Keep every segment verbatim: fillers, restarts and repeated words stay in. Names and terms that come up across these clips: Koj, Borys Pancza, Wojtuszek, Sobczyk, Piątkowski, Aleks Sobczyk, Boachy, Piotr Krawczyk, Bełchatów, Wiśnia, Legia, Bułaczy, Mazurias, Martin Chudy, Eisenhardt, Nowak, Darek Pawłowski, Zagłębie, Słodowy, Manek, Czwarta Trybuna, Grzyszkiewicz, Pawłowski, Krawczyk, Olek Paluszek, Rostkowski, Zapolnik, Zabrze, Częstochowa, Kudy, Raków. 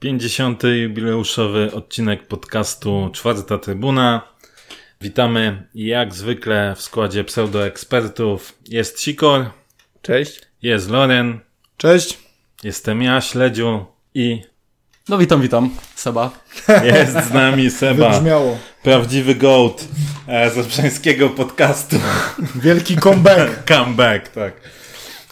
pięćdziesiąty jubileuszowy odcinek podcastu Czwarta Trybuna. Witamy jak zwykle w składzie pseudoekspertów. Jest Sikor. Cześć. Jest Loren. Cześć. Jestem ja, Śledziu i... No witam, witam. Seba. Jest z nami Seba. Wybrzmiało. Prawdziwy gołd e, zabrzańskiego podcastu. Wielki comeback. comeback, tak.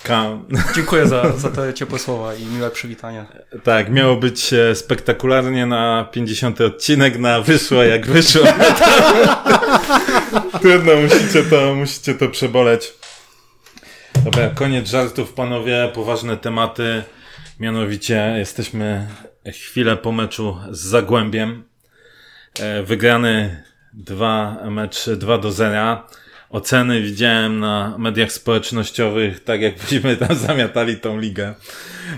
Come. Dziękuję za, za te ciepłe słowa i miłe przywitania. Tak, miało być spektakularnie na pięćdziesiąty odcinek, na wyszło jak wyszło. Trudno, musicie to, musicie to przeboleć. Dobra, koniec żartów, panowie, poważne tematy. Mianowicie jesteśmy chwilę po meczu z Zagłębiem. Wygrany dwa mecz dwa do zera. Oceny widziałem na mediach społecznościowych, tak jakbyśmy tam zamiatali tą ligę.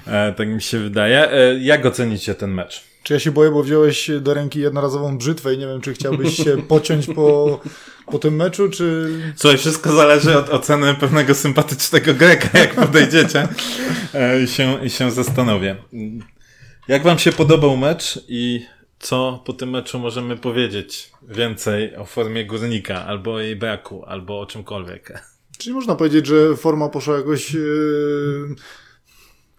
E, tak mi się wydaje. E, jak ocenicie ten mecz? Czy ja się boję, bo wziąłeś do ręki jednorazową brzytwę i nie wiem, czy chciałbyś się pociąć po, po tym meczu, czy... Słuchaj, wszystko zależy od oceny pewnego sympatycznego Greka, jak podejdziecie. E, i, się, I się zastanowię. Jak wam się podobał mecz i... Co po tym meczu możemy powiedzieć więcej o formie Górnika, albo o jej braku, albo o czymkolwiek? Czyli można powiedzieć, że forma poszła jakoś, yy...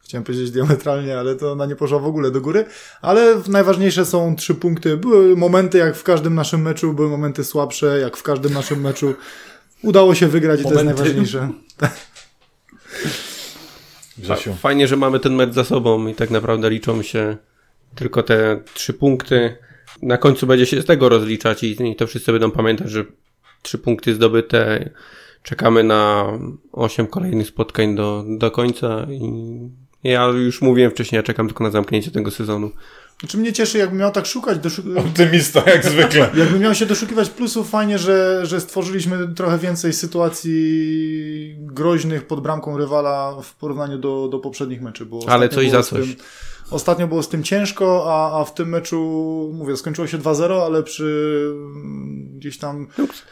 chciałem powiedzieć diametralnie, ale to ona nie poszła w ogóle do góry, ale najważniejsze są trzy punkty. Były momenty jak w każdym naszym meczu, były momenty słabsze jak w każdym naszym meczu. Udało się wygrać momenty. I to jest najważniejsze. Grzesiu. Fajnie, że mamy ten mecz za sobą i tak naprawdę liczą się... Tylko te trzy punkty, na końcu będzie się z tego rozliczać i, i to wszyscy będą pamiętać, że trzy punkty zdobyte, czekamy na osiem kolejnych spotkań do, do końca i ja już mówiłem wcześniej, ja czekam tylko na zamknięcie tego sezonu. Znaczy mnie cieszy, jakbym miał tak szukać... Doszu- Optymista, jak zwykle. Jakbym miał się doszukiwać plusów, fajnie, że, że stworzyliśmy trochę więcej sytuacji groźnych pod bramką rywala w porównaniu do, do poprzednich meczy. Bo ale coś za coś. Tym, ostatnio było z tym ciężko, a, a w tym meczu, mówię, skończyło się dwa zero, ale przy gdzieś tam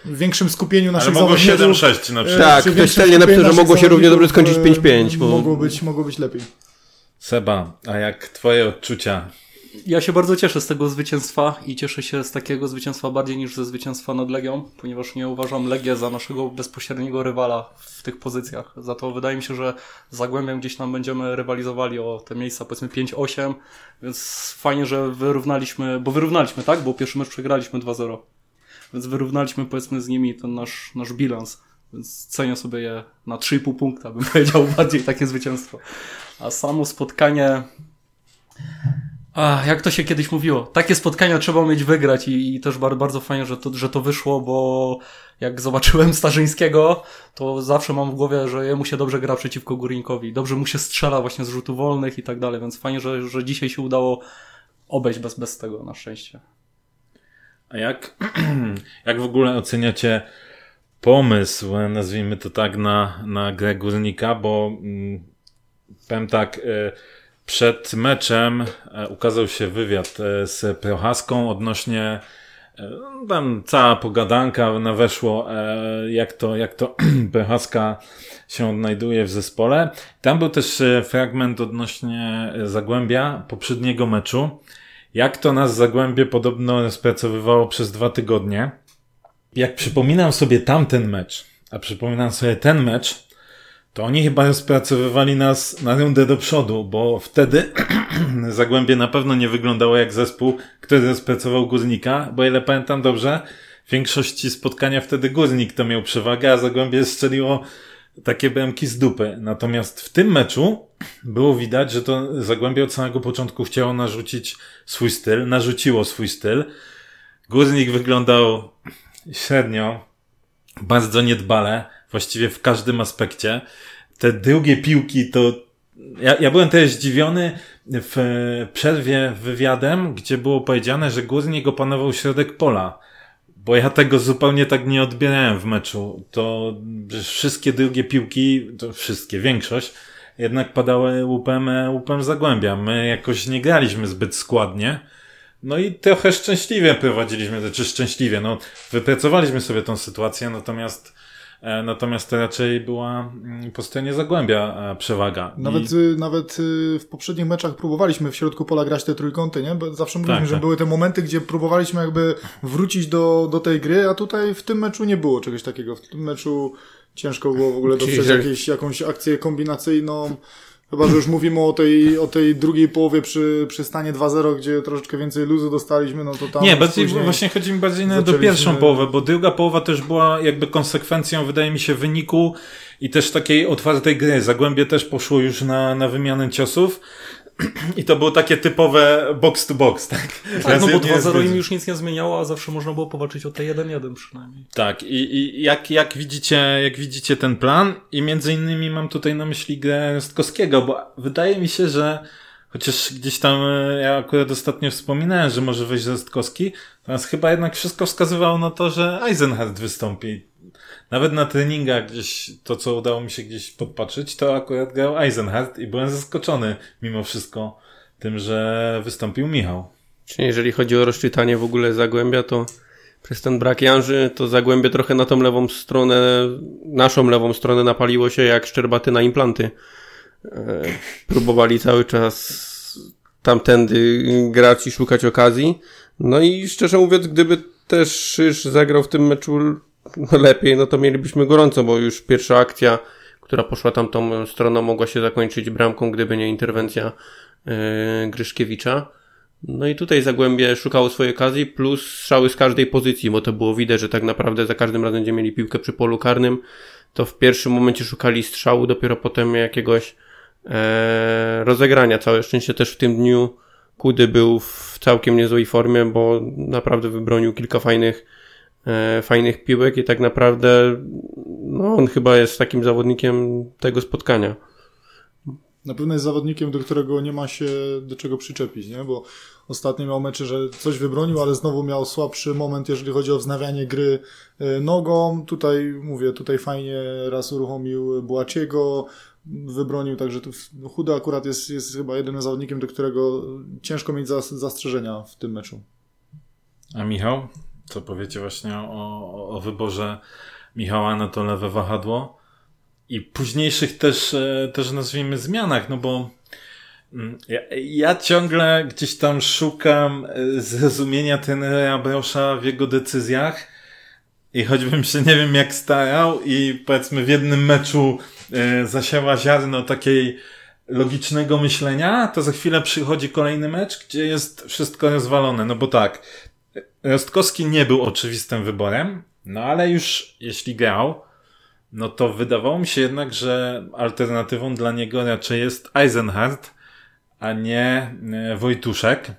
większym skupieniu naszych zawodników... Ale mogło siedem sześć na przykład. Tak, ktoś celnie napisał, że mogło się równie dobrze skończyć pięć pięć. Bo... Mogło być, mogło być lepiej. Seba, a jak twoje odczucia... Ja się bardzo cieszę z tego zwycięstwa i cieszę się z takiego zwycięstwa bardziej niż ze zwycięstwa nad Legią, ponieważ nie uważam Legię za naszego bezpośredniego rywala w tych pozycjach. Za to wydaje mi się, że z Zagłębiem gdzieś tam będziemy rywalizowali o te miejsca, powiedzmy pięć osiem, więc fajnie, że wyrównaliśmy, bo wyrównaliśmy, tak? Bo pierwszy mecz przegraliśmy dwa zero, więc wyrównaliśmy powiedzmy z nimi ten nasz, nasz bilans. Więc cenię sobie je na trzy i pół punkta, bym powiedział, bardziej takie zwycięstwo. A samo spotkanie... Ach, jak to się kiedyś mówiło, takie spotkania trzeba mieć wygrać i, i też bardzo, bardzo fajnie, że to, że to wyszło, bo jak zobaczyłem Starzyńskiego, to zawsze mam w głowie, że jemu się dobrze gra przeciwko Górnikowi, dobrze mu się strzela właśnie z rzutów wolnych i tak dalej, więc fajnie, że, że dzisiaj się udało obejść bez, bez tego, na szczęście. A jak, jak w ogóle oceniacie pomysł, nazwijmy to tak, na, na grę Górnika, bo mm, powiem tak... Y- Przed meczem ukazał się wywiad z Prochaską odnośnie, tam cała pogadanka na weszło, jak to, jak to Prochaska się odnajduje w zespole. Tam był też fragment odnośnie Zagłębia poprzedniego meczu. Jak to nas Zagłębie podobno rozpracowywało przez dwa tygodnie. Jak przypominam sobie tamten mecz, a przypominam sobie ten mecz, to oni chyba rozpracowywali nas na rundę do przodu, bo wtedy Zagłębie na pewno nie wyglądało jak zespół, który rozpracował Górnika, bo ile pamiętam dobrze, w większości spotkania wtedy Górnik to miał przewagę, a Zagłębie strzeliło takie bramki z dupy. Natomiast w tym meczu było widać, że to Zagłębie od samego początku chciało narzucić swój styl, narzuciło swój styl. Górnik wyglądał średnio, bardzo niedbale, właściwie w każdym aspekcie. Te drugie piłki to... Ja, ja byłem też zdziwiony w przerwie wywiadem, gdzie było powiedziane, że Górnik opanował środek pola, bo ja tego zupełnie tak nie odbierałem w meczu. To wszystkie drugie piłki, to wszystkie, większość, jednak padały łupem, łupem Zagłębia. My jakoś nie graliśmy zbyt składnie. No i trochę szczęśliwie prowadziliśmy, czy szczęśliwie, no wypracowaliśmy sobie tą sytuację, natomiast natomiast to raczej była po stronie Zagłębia przewaga. Nawet, I... nawet w poprzednich meczach próbowaliśmy w środku pola grać te trójkąty, nie? Bo zawsze mówiliśmy, tak, że tak. były te momenty, gdzie próbowaliśmy jakby wrócić do, do tej gry, a tutaj w tym meczu nie było czegoś takiego. W tym meczu ciężko było w ogóle dostać jakieś, jakąś akcję kombinacyjną. Chyba, że już mówimy o tej, o tej drugiej połowie przy, przy stanie dwa zero, gdzie troszeczkę więcej luzu dostaliśmy, no to tam... Nie, bardziej, właśnie chodzi mi bardziej na do pierwszą połowę, bo druga połowa też była jakby konsekwencją, wydaje mi się, wyniku i też takiej otwartej gry. Zagłębie też poszło już na, na wymianę ciosów. I to było takie typowe box to box, tak? Tak, no bo dwa zero im już nic nie zmieniało, a zawsze można było powalczyć o te jeden jeden przynajmniej. Tak, i, i jak, jak widzicie, jak widzicie ten plan i między innymi mam tutaj na myśli grę Rostkowskiego, bo wydaje mi się, że chociaż gdzieś tam ja akurat ostatnio wspominałem, że może wejść Rostkowski, natomiast chyba jednak wszystko wskazywało na to, że Eisenhardt wystąpi. Nawet na treningach gdzieś, to co udało mi się gdzieś podpatrzeć, to akurat grał Eisenhardt i byłem zaskoczony mimo wszystko tym, że wystąpił Michał. Czyli jeżeli chodzi o rozczytanie w ogóle Zagłębia, to przez ten brak Janży, to Zagłębie trochę na tą lewą stronę, naszą lewą stronę napaliło się jak szczerbaty na implanty. Próbowali cały czas tamtędy grać i szukać okazji. No i szczerze mówiąc, gdyby też Szysz zagrał w tym meczu lepiej, no to mielibyśmy gorąco, bo już pierwsza akcja, która poszła tamtą stroną, mogła się zakończyć bramką, gdyby nie interwencja yy, Grzyszkiewicza. No i tutaj Zagłębie szukało swojej okazji, plus strzały z każdej pozycji, bo to było widać, że tak naprawdę za każdym razem, gdzie mieli piłkę przy polu karnym, to w pierwszym momencie szukali strzału, dopiero potem jakiegoś yy, rozegrania. Całe szczęście też w tym dniu Kudy był w całkiem niezłej formie, bo naprawdę wybronił kilka fajnych fajnych piłek i tak naprawdę no on chyba jest takim zawodnikiem tego spotkania. Na pewno jest zawodnikiem, do którego nie ma się do czego przyczepić, nie? Bo ostatnio miał mecze, że coś wybronił, ale znowu miał słabszy moment, jeżeli chodzi o wznawianie gry nogą. Tutaj, mówię, tutaj fajnie raz uruchomił Bułaciego, wybronił, także tu Chudy akurat jest, jest chyba jedynym zawodnikiem, do którego ciężko mieć zastrzeżenia w tym meczu. A Michał? Co powiecie właśnie o, o wyborze Michała na to lewe wahadło i późniejszych też, też nazwijmy zmianach, no bo ja, ja ciągle gdzieś tam szukam zrozumienia trenera Brosza w jego decyzjach i choćbym się nie wiem jak starał i powiedzmy w jednym meczu zasiała ziarno takiej logicznego myślenia, to za chwilę przychodzi kolejny mecz, gdzie jest wszystko rozwalone, no bo tak, Rostkowski nie był oczywistym wyborem, no ale już jeśli grał, no to wydawało mi się jednak, że alternatywą dla niego raczej jest Eisenhardt, a nie Wojtuszek.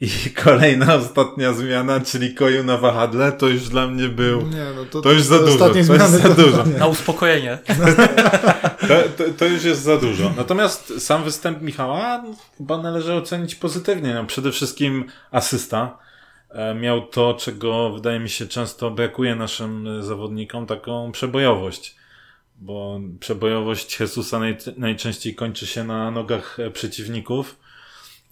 I kolejna ostatnia zmiana, czyli Koju na wahadle, to już dla mnie był... Nie, no to, to już za to dużo. To jest za to, dużo. Na uspokojenie. To, to, to już jest za dużo. Natomiast sam występ Michała chyba należy ocenić pozytywnie. No, przede wszystkim asysta. Miał to, czego wydaje mi się często brakuje naszym zawodnikom, taką przebojowość. Bo przebojowość Jezusa naj, najczęściej kończy się na nogach przeciwników.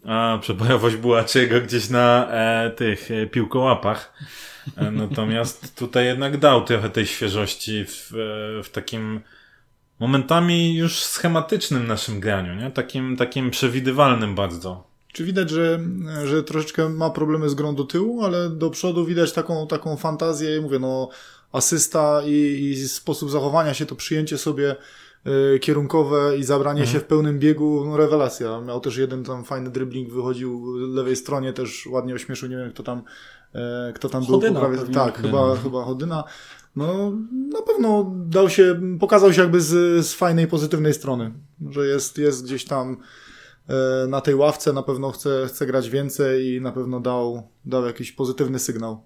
A przebojowość Bułaczego gdzieś na e, tych e, piłkołapach. E, natomiast tutaj jednak dał trochę tej świeżości w, e, w takim momentami już schematycznym naszym graniu, nie? Takim, takim przewidywalnym bardzo. Czy widać, że, że troszeczkę ma problemy z grą do tyłu, ale do przodu widać taką, taką fantazję, mówię, no, asysta i, i sposób zachowania się, to przyjęcie sobie kierunkowe i zabranie mhm. się w pełnym biegu, no rewelacja. Miał też jeden tam fajny dribbling, wychodził lewej stronie, też ładnie ośmieszył, nie wiem kto tam e, kto tam Chodyna, był. Chodyna. Tak, chyba, mhm. chyba Chodyna. No na pewno dał się, pokazał się jakby z, z fajnej, pozytywnej strony, że jest, jest gdzieś tam e, na tej ławce, na pewno chce, chce grać więcej i na pewno dał, dał jakiś pozytywny sygnał.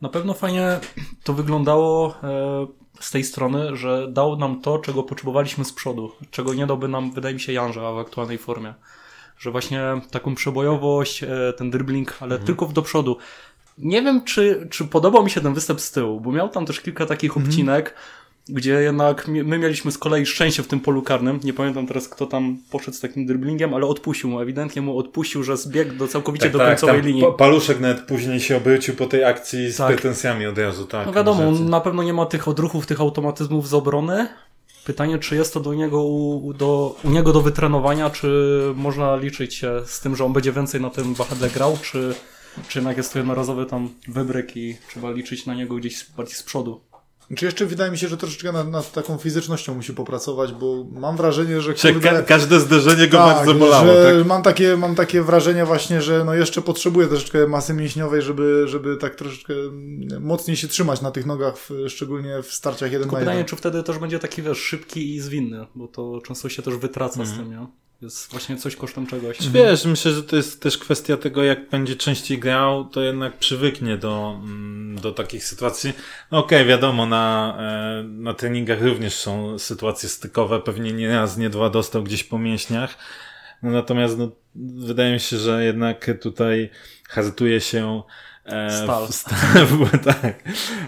Na pewno fajnie to wyglądało e... z tej strony, że dał nam to, czego potrzebowaliśmy z przodu, czego nie dałby nam, wydaje mi się, Janża w aktualnej formie. Że właśnie taką przebojowość, ten dribbling, ale mhm. tylko do przodu. Nie wiem, czy, czy podobał mi się ten występ z tyłu, bo miał tam też kilka takich mhm. obcinek, gdzie jednak my mieliśmy z kolei szczęście w tym polu karnym. Nie pamiętam teraz, kto tam poszedł z takim dribblingiem, ale odpuścił mu, ewidentnie mu odpuścił, że zbiegł do całkowicie tak, do tak, końcowej linii. Paluszek nawet później się obrócił po tej akcji z tak. pretensjami od razu. Tak, no wiadomo, on na pewno nie ma tych odruchów, tych automatyzmów z obrony. Pytanie, czy jest to do niego, do, u niego do wytrenowania, czy można liczyć się z tym, że on będzie więcej na tym wahadle grał, czy, czy jednak jest to jednorazowy tam wybryk i trzeba liczyć na niego gdzieś bardziej z przodu. Czy jeszcze wydaje mi się, że troszeczkę nad, nad taką fizycznością musi popracować, bo mam wrażenie, że... Kurde, ka- każde zderzenie go tak, bardzo bolało. Tak? Mam takie, mam takie wrażenie właśnie, że no jeszcze potrzebuje troszeczkę masy mięśniowej, żeby, żeby tak troszeczkę mocniej się trzymać na tych nogach, w, szczególnie w starciach jeden na jeden. Pytanie, czy wtedy też będzie taki, wiesz, szybki i zwinny, bo to często się też wytraca mm. z tym, nie? Jest właśnie coś kosztem czegoś. Wiesz, mhm. myślę, że to jest też kwestia tego, jak będzie częściej grał, to jednak przywyknie do, do takich sytuacji. No okej, okay, wiadomo, na, na treningach również są sytuacje stykowe, pewnie nie raz, nie dwa dostał gdzieś po mięśniach. No natomiast no, wydaje mi się, że jednak tutaj hazarduje się Stal. W, st- tak,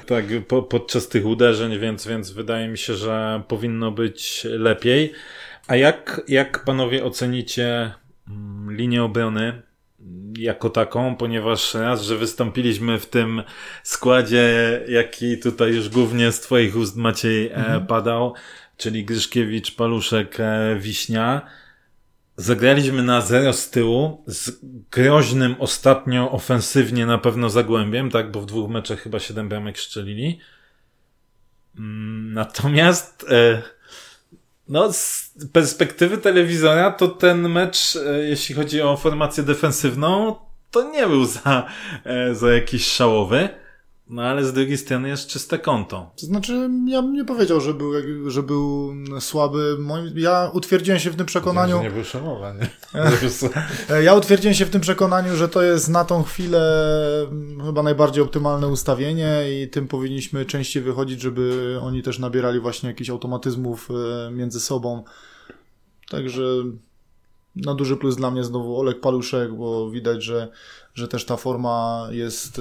tak po, podczas tych uderzeń, więc, więc wydaje mi się, że powinno być lepiej. A jak, jak panowie ocenicie linię obrony jako taką, ponieważ raz, że wystąpiliśmy w tym składzie, jaki tutaj już głównie z twoich ust, Maciej, mhm. padał, czyli Grzyszkiewicz, Paluszek, Wiśnia. Zagraliśmy na zero z tyłu z groźnym ostatnio ofensywnie na pewno Zagłębiem, tak, bo w dwóch meczach chyba siedem bramek strzelili. Natomiast... No, z perspektywy telewizora to ten mecz, jeśli chodzi o formację defensywną, to nie był za, za jakiś szałowy, no ale z drugiej strony jest czyste konto. To znaczy, ja bym nie powiedział, że był, że był słaby. Ja utwierdziłem się w tym przekonaniu... Wiem, że nie był szałowy, nie? Ja utwierdziłem się w tym przekonaniu, że to jest na tą chwilę chyba najbardziej optymalne ustawienie i tym powinniśmy częściej wychodzić, żeby oni też nabierali właśnie jakichś automatyzmów między sobą. Także na duży plus dla mnie znowu Olek Paluszek, bo widać, że, że też ta forma jest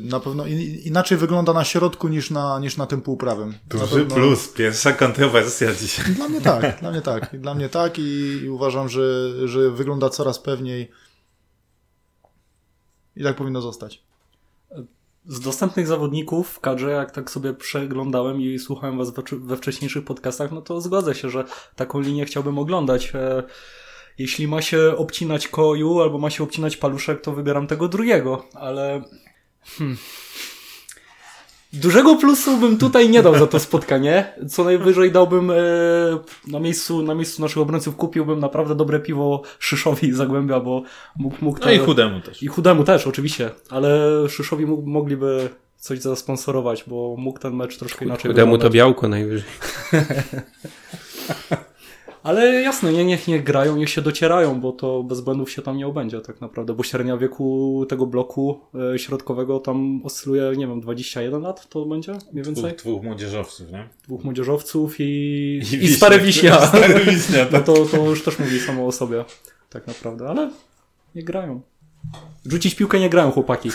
na pewno inaczej wygląda na środku niż na, niż na tym półprawym. Duży pewno... plus, pierwsza kontrowersja dzisiaj. Dla mnie tak, dla mnie tak. Dla mnie tak i, i uważam, że, że wygląda coraz pewniej i tak powinno zostać. Z dostępnych zawodników w kadrze, jak tak sobie przeglądałem i słuchałem was we wcześniejszych podcastach, no to zgodzę się, że taką linię chciałbym oglądać. Jeśli ma się obcinać Koju albo ma się obcinać Paluszek, to wybieram tego drugiego, ale hmm. dużego plusu bym tutaj nie dał za to spotkanie. Co najwyżej dałbym e, na miejscu na miejscu naszych obrońców kupiłbym naprawdę dobre piwo Szyszowi Zagłębia, bo mógł... mógł no te... i Chudemu też. I Chudemu też, oczywiście, ale Szyszowi mógł, mogliby coś zasponsorować, bo mógł ten mecz troszkę inaczej Chudemu wyglądać. To białko najwyżej. Ale jasne, nie, niech nie grają, niech się docierają, bo to bez błędów się tam nie obędzie tak naprawdę, bo średnia wieku tego bloku środkowego tam oscyluje, nie wiem, dwadzieścia jeden lat to będzie mniej więcej? Dwóch, dwóch młodzieżowców, nie? Dwóch młodzieżowców i, I, wiśnia, i stare wiśnia. Stare wiśnia tak. No to, to już też mówi samo o sobie tak naprawdę, ale nie grają. Rzucić piłkę nie grają chłopaki.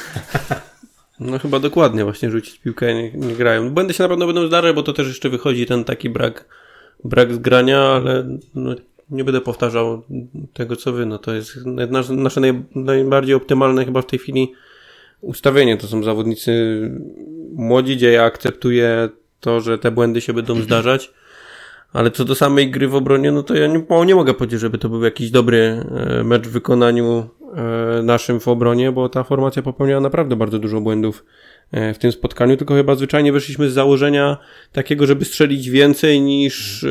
No chyba dokładnie właśnie rzucić piłkę nie, nie grają. Błędy się na pewno będą zdarzały, bo to też jeszcze wychodzi ten taki brak... Brak zgrania, ale no, nie będę powtarzał tego, co wy. No, to jest nasz, nasze naj, najbardziej optymalne chyba w tej chwili ustawienie. To są zawodnicy młodzi, gdzie ja akceptuję to, że te błędy się będą zdarzać. Ale co do samej gry w obronie, no to ja nie, nie mogę powiedzieć, żeby to był jakiś dobry mecz w wykonaniu naszym w obronie, bo ta formacja popełniała naprawdę bardzo dużo błędów w tym spotkaniu, tylko chyba zwyczajnie wyszliśmy z założenia takiego, żeby strzelić więcej niż,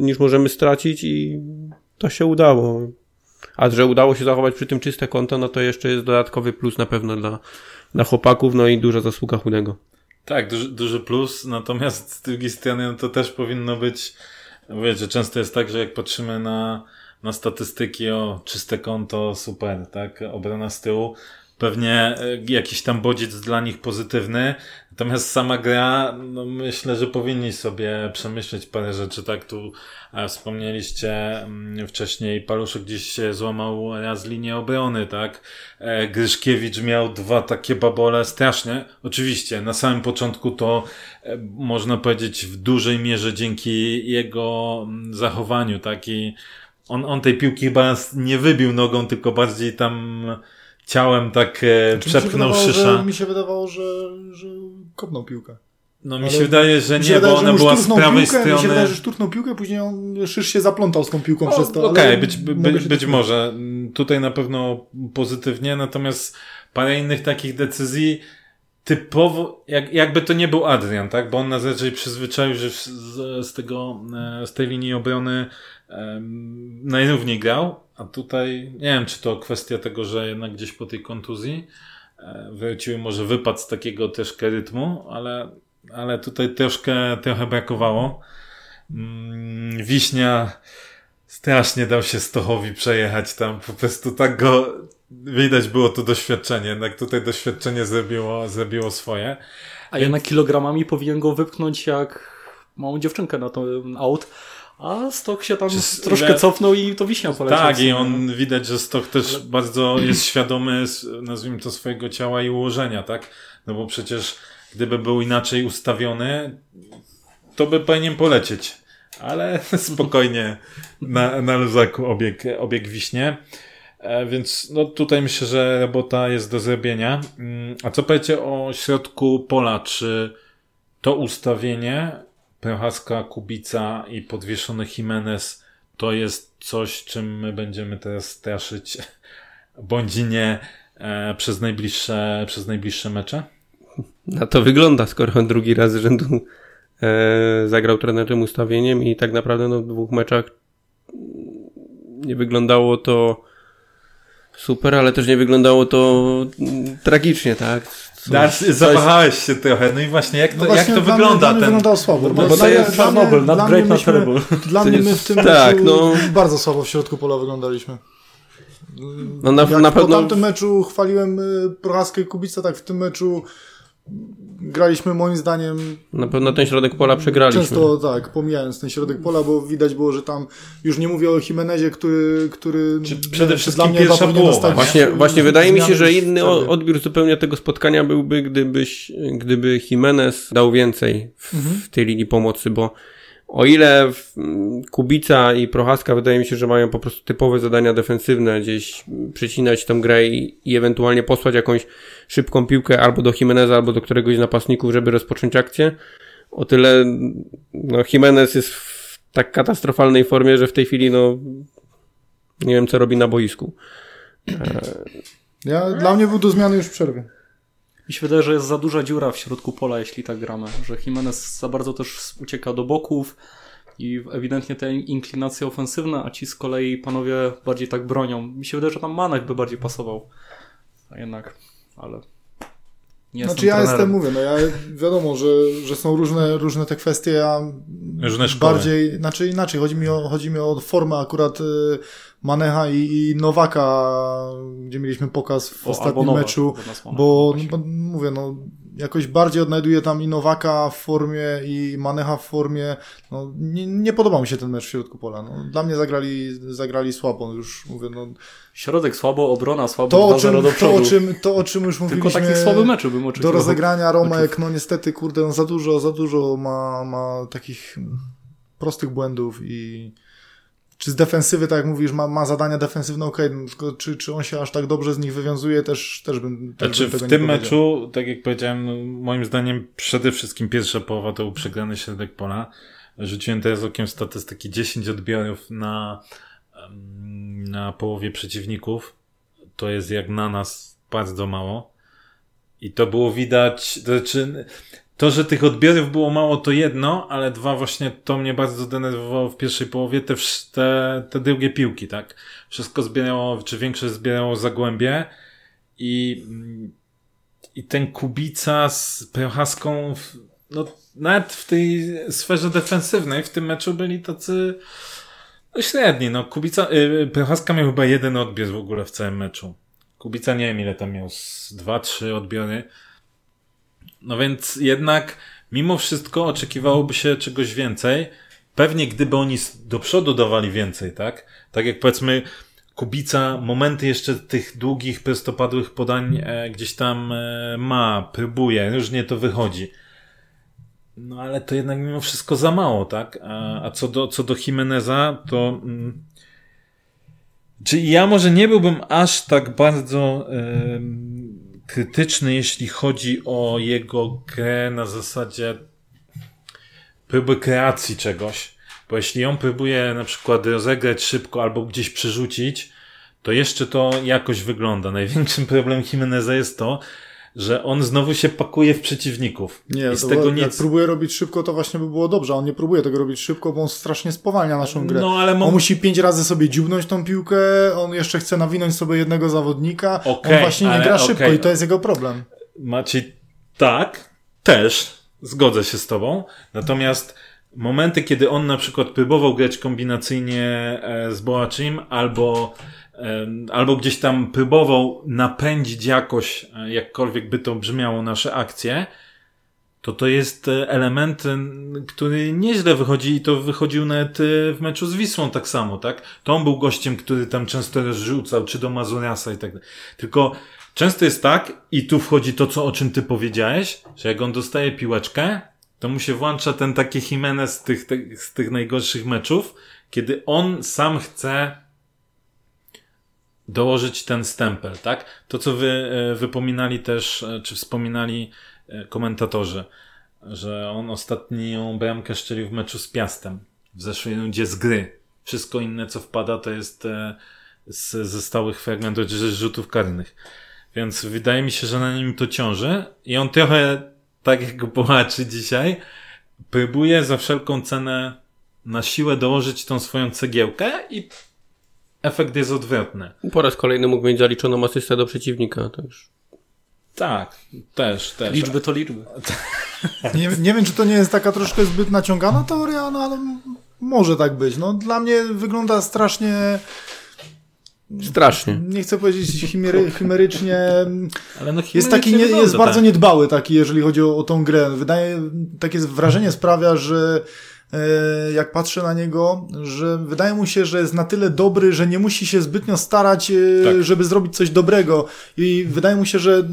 niż możemy stracić i to się udało. A że udało się zachować przy tym czyste konto, no to jeszcze jest dodatkowy plus na pewno dla, dla chłopaków, no i duża zasługa Chudego. Tak, duży, duży plus, natomiast z drugiej strony no to też powinno być, wiecie, że często jest tak, że jak patrzymy na, na statystyki o czyste konto, super, tak, obrona z tyłu, pewnie jakiś tam bodziec dla nich pozytywny. Natomiast sama gra, no myślę, że powinni sobie przemyśleć parę rzeczy, tak? Tu wspomnieliście wcześniej, Paluszek gdzieś się złamał raz linię obrony, tak? Grzyszkiewicz miał dwa takie babole strasznie. Oczywiście, na samym początku to można powiedzieć w dużej mierze dzięki jego zachowaniu, tak? I on, on tej piłki chyba nie wybił nogą, tylko bardziej tam ciałem tak e, przepchnął mi Szysza. Że, mi się wydawało, że, że kopnął piłkę. No mi ale się wydaje, że nie, wydaje, bo ona była z prawej piłkę, strony. Mi się wydaje, że szturchnął piłkę, później on, Szysz się zaplątał z tą piłką no, przez to. Okej, okay, być, by, być, być może. Tutaj na pewno pozytywnie, natomiast parę innych takich decyzji typowo, jak, jakby to nie był Adrian, tak? Bo on nas raczej przyzwyczaił, że z, z tego, z tej linii obrony um, najrówniej grał. A tutaj, nie wiem, czy to kwestia tego, że jednak gdzieś po tej kontuzji wróciły, może wypad z takiego troszkę rytmu, ale, ale tutaj troszkę, trochę brakowało. Wiśnia strasznie dał się Stochowi przejechać tam, po prostu tak go, widać było to doświadczenie, jednak tutaj doświadczenie zrobiło, zrobiło swoje. A jednak kilogramami powinien go wypchnąć jak małą dziewczynkę na ten aut. A Stok się tam Przez troszkę ile... cofnął i to Wiśnia poleciał. Tak, i on widać, że Stok też ale... bardzo jest świadomy, nazwijmy to, swojego ciała i ułożenia, tak? No bo przecież gdyby był inaczej ustawiony, to by powinien polecieć. Ale spokojnie na, na luzaku obieg, obieg Wiśnie. E, więc no tutaj myślę, że robota jest do zrobienia. A co powiecie o środku pola? Czy to ustawienie Prochaska, Kubica i podwieszony Jiménez to jest coś, czym my będziemy teraz straszyć bądź nie e, przez najbliższe, przez najbliższe mecze? No to wygląda, skoro drugi raz z rzędu e, zagrał trener tym ustawieniem i tak naprawdę no, w dwóch meczach nie wyglądało to super, ale też nie wyglądało to tragicznie, tak? Dasz, zawahałeś się trochę, no i właśnie jak to, no właśnie jak to wygląda mnie, ten... wyglądał słabo, no, bo to jest Czarnobyl, not great, not terrible. Dla mnie my w tym tak, meczu no... bardzo słabo w środku pola wyglądaliśmy. No na, na pewno... Po tamtym meczu chwaliłem Prochaskę i Kubicę, tak w tym meczu graliśmy moim zdaniem... Na pewno ten środek pola przegraliśmy. Często tak, pomijając ten środek pola, bo widać było, że tam, już nie mówię o Jiménezie, który... który Czy przede wszystkim pierwsza połowa. Właśnie, właśnie wydaje mi się, że inny odbiór zupełnie tego spotkania byłby, gdybyś, gdyby Jiménez dał więcej w, mhm. w tej linii pomocy, bo o ile Kubica i Prochaska wydaje mi się, że mają po prostu typowe zadania defensywne, gdzieś przycinać tą grę i, i ewentualnie posłać jakąś szybką piłkę albo do Jiméneza, albo do któregoś z napastników, żeby rozpocząć akcję. O tyle no, Jiménez jest w tak katastrofalnej formie, że w tej chwili no nie wiem, co robi na boisku. Ja, dla mnie był do zmiany już w przerwie. Mi się wydaje, że jest za duża dziura w środku pola, jeśli tak gramy, że Jiménez za bardzo też ucieka do boków i ewidentnie te inklinacje ofensywne, a ci z kolei panowie bardziej tak bronią. Mi się wydaje, że tam Manek by bardziej pasował, a jednak, ale nie znaczy jestem ja trenerem. jestem, mówię, no ja wiadomo, że, że są różne, różne te kwestie, a różne szkoły. Bardziej, znaczy inaczej, chodzi mi o, chodzi mi o formę akurat y- Manecha i, i Nowaka, gdzie mieliśmy pokaz w o, ostatnim Nowak, meczu, bo, no, bo mówię, no jakoś bardziej odnajduję tam i Nowaka w formie i Manecha w formie. No, nie, nie podobał mi się ten mecz w środku pola. No, dla mnie zagrali, zagrali słabo. Już mówię, no, środek słabo, obrona słabo. To o, czym, to, o czym, to o czym już mówiliśmy. Tylko takich słabych meczów bym oczekiwał. Do rozegrania Romek, no niestety, kurde, on za dużo, za dużo ma, ma takich prostych błędów i... Czy z defensywy, tak jak mówisz, ma, ma zadania defensywne, okej, okay, czy, czy on się aż tak dobrze z nich wywiązuje, też, też bym, też znaczy, bym tego w tym meczu, tak jak powiedziałem, moim zdaniem przede wszystkim pierwsza połowa to był przegrany środek pola. Rzuciłem teraz okiem statystyki, dziesięć odbiorów na, na połowie przeciwników. To jest jak na nas bardzo mało. I to było widać, to znaczy, to, że tych odbiorów było mało, to jedno, ale dwa, właśnie to mnie bardzo denerwowało w pierwszej połowie, te, te, te drugie piłki, tak? Wszystko zbierało, czy większość zbierało Zagłębie i, i ten Kubica z Prochaską, no, nawet w tej sferze defensywnej w tym meczu byli tacy średni, no, Kubica, yy, Prochaska miał chyba jeden odbiór w ogóle w całym meczu. Kubica nie wiem ile tam miał, z dwa trzy odbiory. No więc jednak mimo wszystko oczekiwałoby się czegoś więcej. Pewnie gdyby oni do przodu dawali więcej, tak? Tak jak powiedzmy Kubica momenty jeszcze tych długich, prostopadłych podań e, gdzieś tam e, ma, próbuje, różnie to wychodzi. No ale to jednak mimo wszystko za mało, tak? A, a co do, co do Jimeneza, to... Mm, czyli ja może nie byłbym aż tak bardzo e, krytyczny, jeśli chodzi o jego grę na zasadzie próby kreacji czegoś. Bo jeśli on próbuje na przykład rozegrać szybko albo gdzieś przerzucić, to jeszcze to jakoś wygląda. Największym problemem Jimeneza jest to, że on znowu się pakuje w przeciwników. Nie, i z tego nic... jak próbuje robić szybko, to właśnie by było dobrze. On nie próbuje tego robić szybko, bo on strasznie spowalnia naszą grę. No, ale mo... On musi pięć razy sobie dziubnąć tą piłkę, on jeszcze chce nawinąć sobie jednego zawodnika. Okay, on właśnie nie gra okay. szybko i to jest jego problem. Maciej, tak, też zgodzę się z tobą. Natomiast momenty, kiedy on na przykład próbował grać kombinacyjnie z Boachym albo albo gdzieś tam próbował napędzić jakoś, jakkolwiek by to brzmiało, nasze akcje, to to jest element, który nieźle wychodzi i to wychodził nawet w meczu z Wisłą tak samo, tak? To on był gościem, który tam często rozrzucał, czy do Mazuriasa i tak dalej. Tylko często jest tak, i tu wchodzi to, co o czym ty powiedziałeś, że jak on dostaje piłeczkę, to mu się włącza ten taki Jimenez z tych, te, z tych najgorszych meczów, kiedy on sam chce dołożyć ten stempel, tak? To, co wy wypominali też, czy wspominali komentatorzy, że on ostatnią bramkę szczelił w meczu z Piastem w zeszłej rundzie z gry. Wszystko inne, co wpada, to jest z, ze stałych fragmentów rzutów karnych. Więc wydaje mi się, że na nim to ciąży i on trochę, tak jak go Boaczy dzisiaj, próbuje za wszelką cenę na siłę dołożyć tą swoją cegiełkę i efekt jest odwrotny. Po raz kolejny mógł mieć zaliczoną asystę do przeciwnika. Też. Tak, też, też. Liczby to liczby. nie, nie wiem, czy to nie jest taka troszkę zbyt naciągana teoria, no ale może tak być. No, dla mnie wygląda strasznie... Strasznie. Nie chcę powiedzieć chimery, chimerycznie. Ale no chimerycznie jest taki, nie, jest bardzo tak. niedbały taki, jeżeli chodzi o, o tą grę. Wydaje, takie wrażenie sprawia, że jak patrzę na niego, że wydaje mu się, że jest na tyle dobry, że nie musi się zbytnio starać, tak. żeby zrobić coś dobrego. I wydaje mu się, że,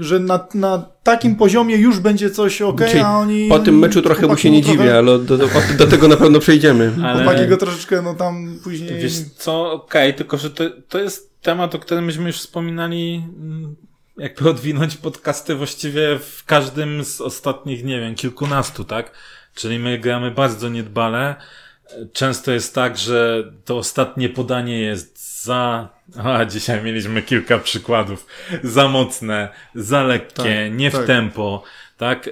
że na, na takim poziomie już będzie coś okej, okay, a oni... Po tym meczu trochę mu się nie trochę... dziwię, ale do, do, do tego na pewno przejdziemy. Ale... Chłopaki go troszeczkę, no tam później... Wiesz co, okej, okay, tylko że to, to jest temat, o którym myśmy już wspominali... Jakby odwinąć podcasty właściwie w każdym z ostatnich, nie wiem, kilkunastu, tak? Czyli my gramy bardzo niedbale. Często jest tak, że to ostatnie podanie jest za... A, dzisiaj mieliśmy kilka przykładów. Za mocne, za lekkie, tak, nie tak. w tempo. Tak?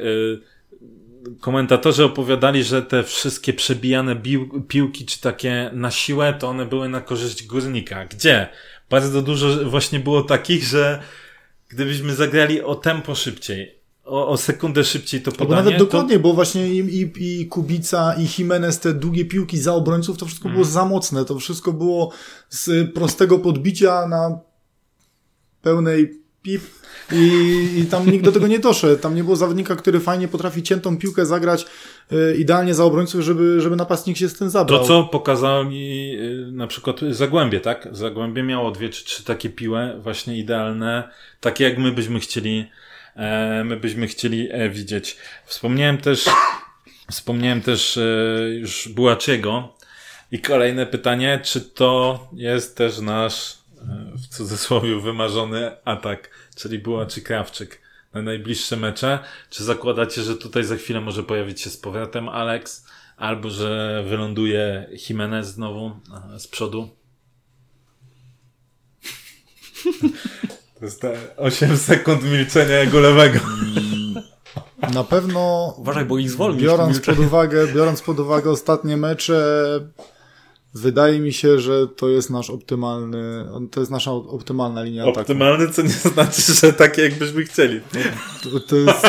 Komentatorzy opowiadali, że te wszystkie przebijane piłki, czy takie na siłę, to one były na korzyść Górnika. Gdzie? Bardzo dużo właśnie było takich, że gdybyśmy zagrali o tempo szybciej, O, o sekundę szybciej to podanie. Bo nawet dokładnie, to... bo właśnie i, i, i Kubica, i Jimenez, te długie piłki za obrońców, to wszystko hmm. było za mocne. To wszystko było z prostego podbicia na pełnej pip i, i tam nikt do tego nie doszedł. Tam nie było zawodnika, który fajnie potrafi ciętą piłkę zagrać y, idealnie za obrońców, żeby, żeby napastnik się z tym zabrał. To, co pokazało mi y, na przykład Zagłębie, tak? Zagłębie miało dwie czy trzy takie piłe właśnie idealne, takie jak my byśmy chcieli my byśmy chcieli widzieć. Wspomniałem też wspomniałem też już Bułaczego i kolejne pytanie, czy to jest też nasz w cudzysłowie wymarzony atak, czyli Bułaczy Krawczyk na najbliższe mecze. Czy zakładacie, że tutaj za chwilę może pojawić się z powrotem Alex, albo że wyląduje Jimenez znowu z przodu? To jest osiem sekund milczenia jego lewego. Na pewno. Uważaj, bo ich zwolnisz. Biorąc pod uwagę, biorąc pod uwagę ostatnie mecze, wydaje mi się, że to jest nasz optymalny, to jest nasza optymalna linia ataku. Optymalny, co nie znaczy, że takie jakbyśmy chcieli. To, to jest,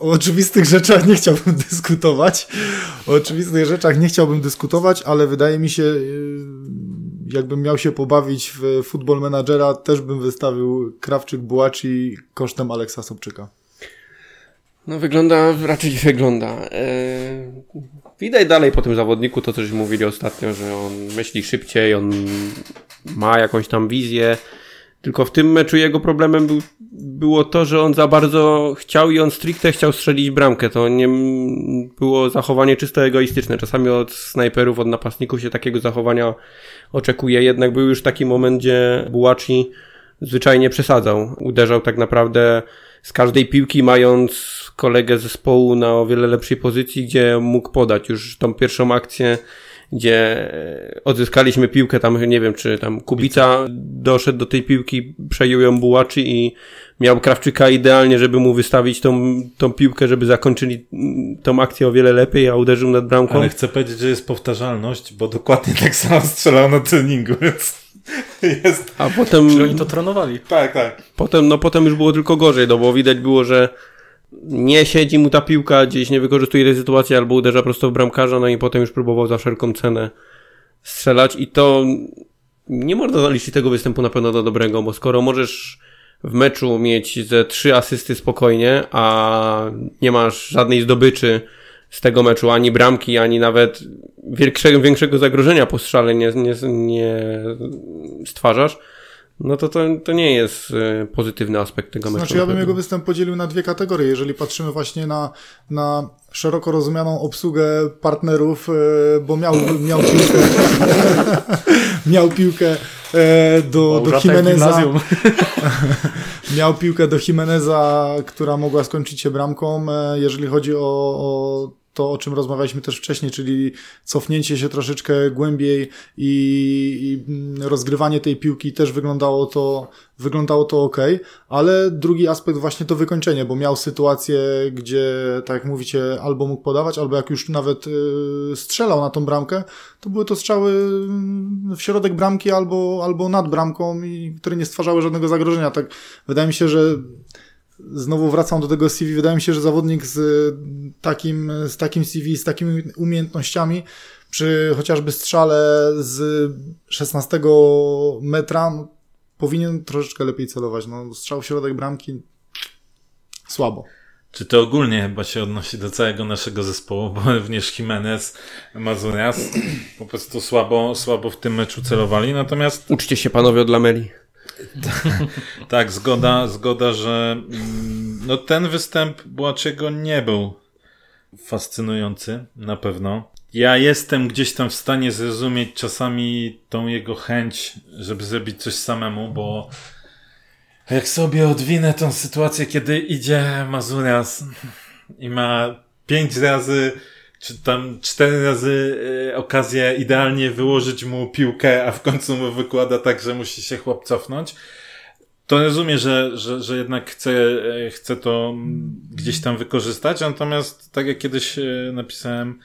o oczywistych rzeczach nie chciałbym dyskutować. O oczywistych rzeczach nie chciałbym dyskutować, ale wydaje mi się, jakbym miał się pobawić w Football Managera, też bym wystawił Krawczyk, Bułaczy kosztem Aleksa Sobczyka. No wygląda, raczej wygląda. Yy, widać dalej po tym zawodniku to, co żeśmy mówili ostatnio, że on myśli szybciej, on ma jakąś tam wizję. Tylko w tym meczu jego problemem był, było to, że on za bardzo chciał i on stricte chciał strzelić bramkę. To nie było zachowanie czysto egoistyczne. Czasami od snajperów, od napastników się takiego zachowania oczekuje. Jednak był już taki moment, gdzie Bułaczy zwyczajnie przesadzał. Uderzał tak naprawdę z każdej piłki, mając kolegę zespołu na o wiele lepszej pozycji, gdzie mógł podać już tą pierwszą akcję, gdzie odzyskaliśmy piłkę, tam nie wiem, czy tam Kubica doszedł do tej piłki, przejął ją Bułaczy i miał Krawczyka idealnie, żeby mu wystawić tą, tą piłkę, żeby zakończyli tą akcję o wiele lepiej, a uderzył nad bramką. Ale chcę powiedzieć, że jest powtarzalność, bo dokładnie tak samo strzelał na treningu, więc jest... A potem... Czyli oni to trenowali. Tak, tak. Potem, no potem już było tylko gorzej, no bo widać było, że nie siedzi mu ta piłka, gdzieś nie wykorzystuje tej sytuacji, albo uderza prosto w bramkarza, no i potem już próbował za wszelką cenę strzelać i to nie można zaliczyć tego występu na pewno do dobrego, bo skoro możesz w meczu mieć ze trzy asysty spokojnie, a nie masz żadnej zdobyczy z tego meczu, ani bramki, ani nawet większego, większego zagrożenia po strzale nie, nie, nie stwarzasz, no to, to to nie jest pozytywny aspekt tego meczu. Znaczy ja bym jego występ podzielił na dwie kategorie. Jeżeli patrzymy właśnie na, na szeroko rozumianą obsługę partnerów, bo miał, miał piłkę miał piłkę do, do Jimeneza. Miał piłkę do Jimeneza, która mogła skończyć się bramką. Jeżeli chodzi o, o to, o czym rozmawialiśmy też wcześniej, czyli cofnięcie się troszeczkę głębiej i, i rozgrywanie tej piłki, też wyglądało to, wyglądało to ok, ale drugi aspekt właśnie to wykończenie, bo miał sytuację, gdzie, tak jak mówicie, albo mógł podawać, albo jak już nawet yy, strzelał na tą bramkę, to były to strzały w środek bramki albo, albo nad bramką, i które nie stwarzały żadnego zagrożenia. Tak, wydaje mi się, że znowu wracam do tego C V. Wydaje mi się, że zawodnik z takim, z takim C V, z takimi umiejętnościami, przy chociażby strzale z szesnastego metra, powinien troszeczkę lepiej celować. No, strzał w środek bramki słabo. Czy to ogólnie chyba się odnosi do całego naszego zespołu, bo również Jiménez, Mazurias po prostu słabo, słabo w tym meczu celowali. Natomiast uczcie się panowie od Lameli. Tak, zgoda, zgoda, że no ten występ Bułaczego nie był fascynujący, na pewno. Ja jestem gdzieś tam w stanie zrozumieć czasami tą jego chęć, żeby zrobić coś samemu, bo jak sobie odwinę tą sytuację, kiedy idzie Mazurias i ma pięć razy czy tam cztery razy y, okazję idealnie wyłożyć mu piłkę, a w końcu mu wykłada tak, że musi się chłop cofnąć, to rozumiem, że, że, że jednak chce, chce to gdzieś tam wykorzystać. Natomiast tak jak kiedyś napisałem,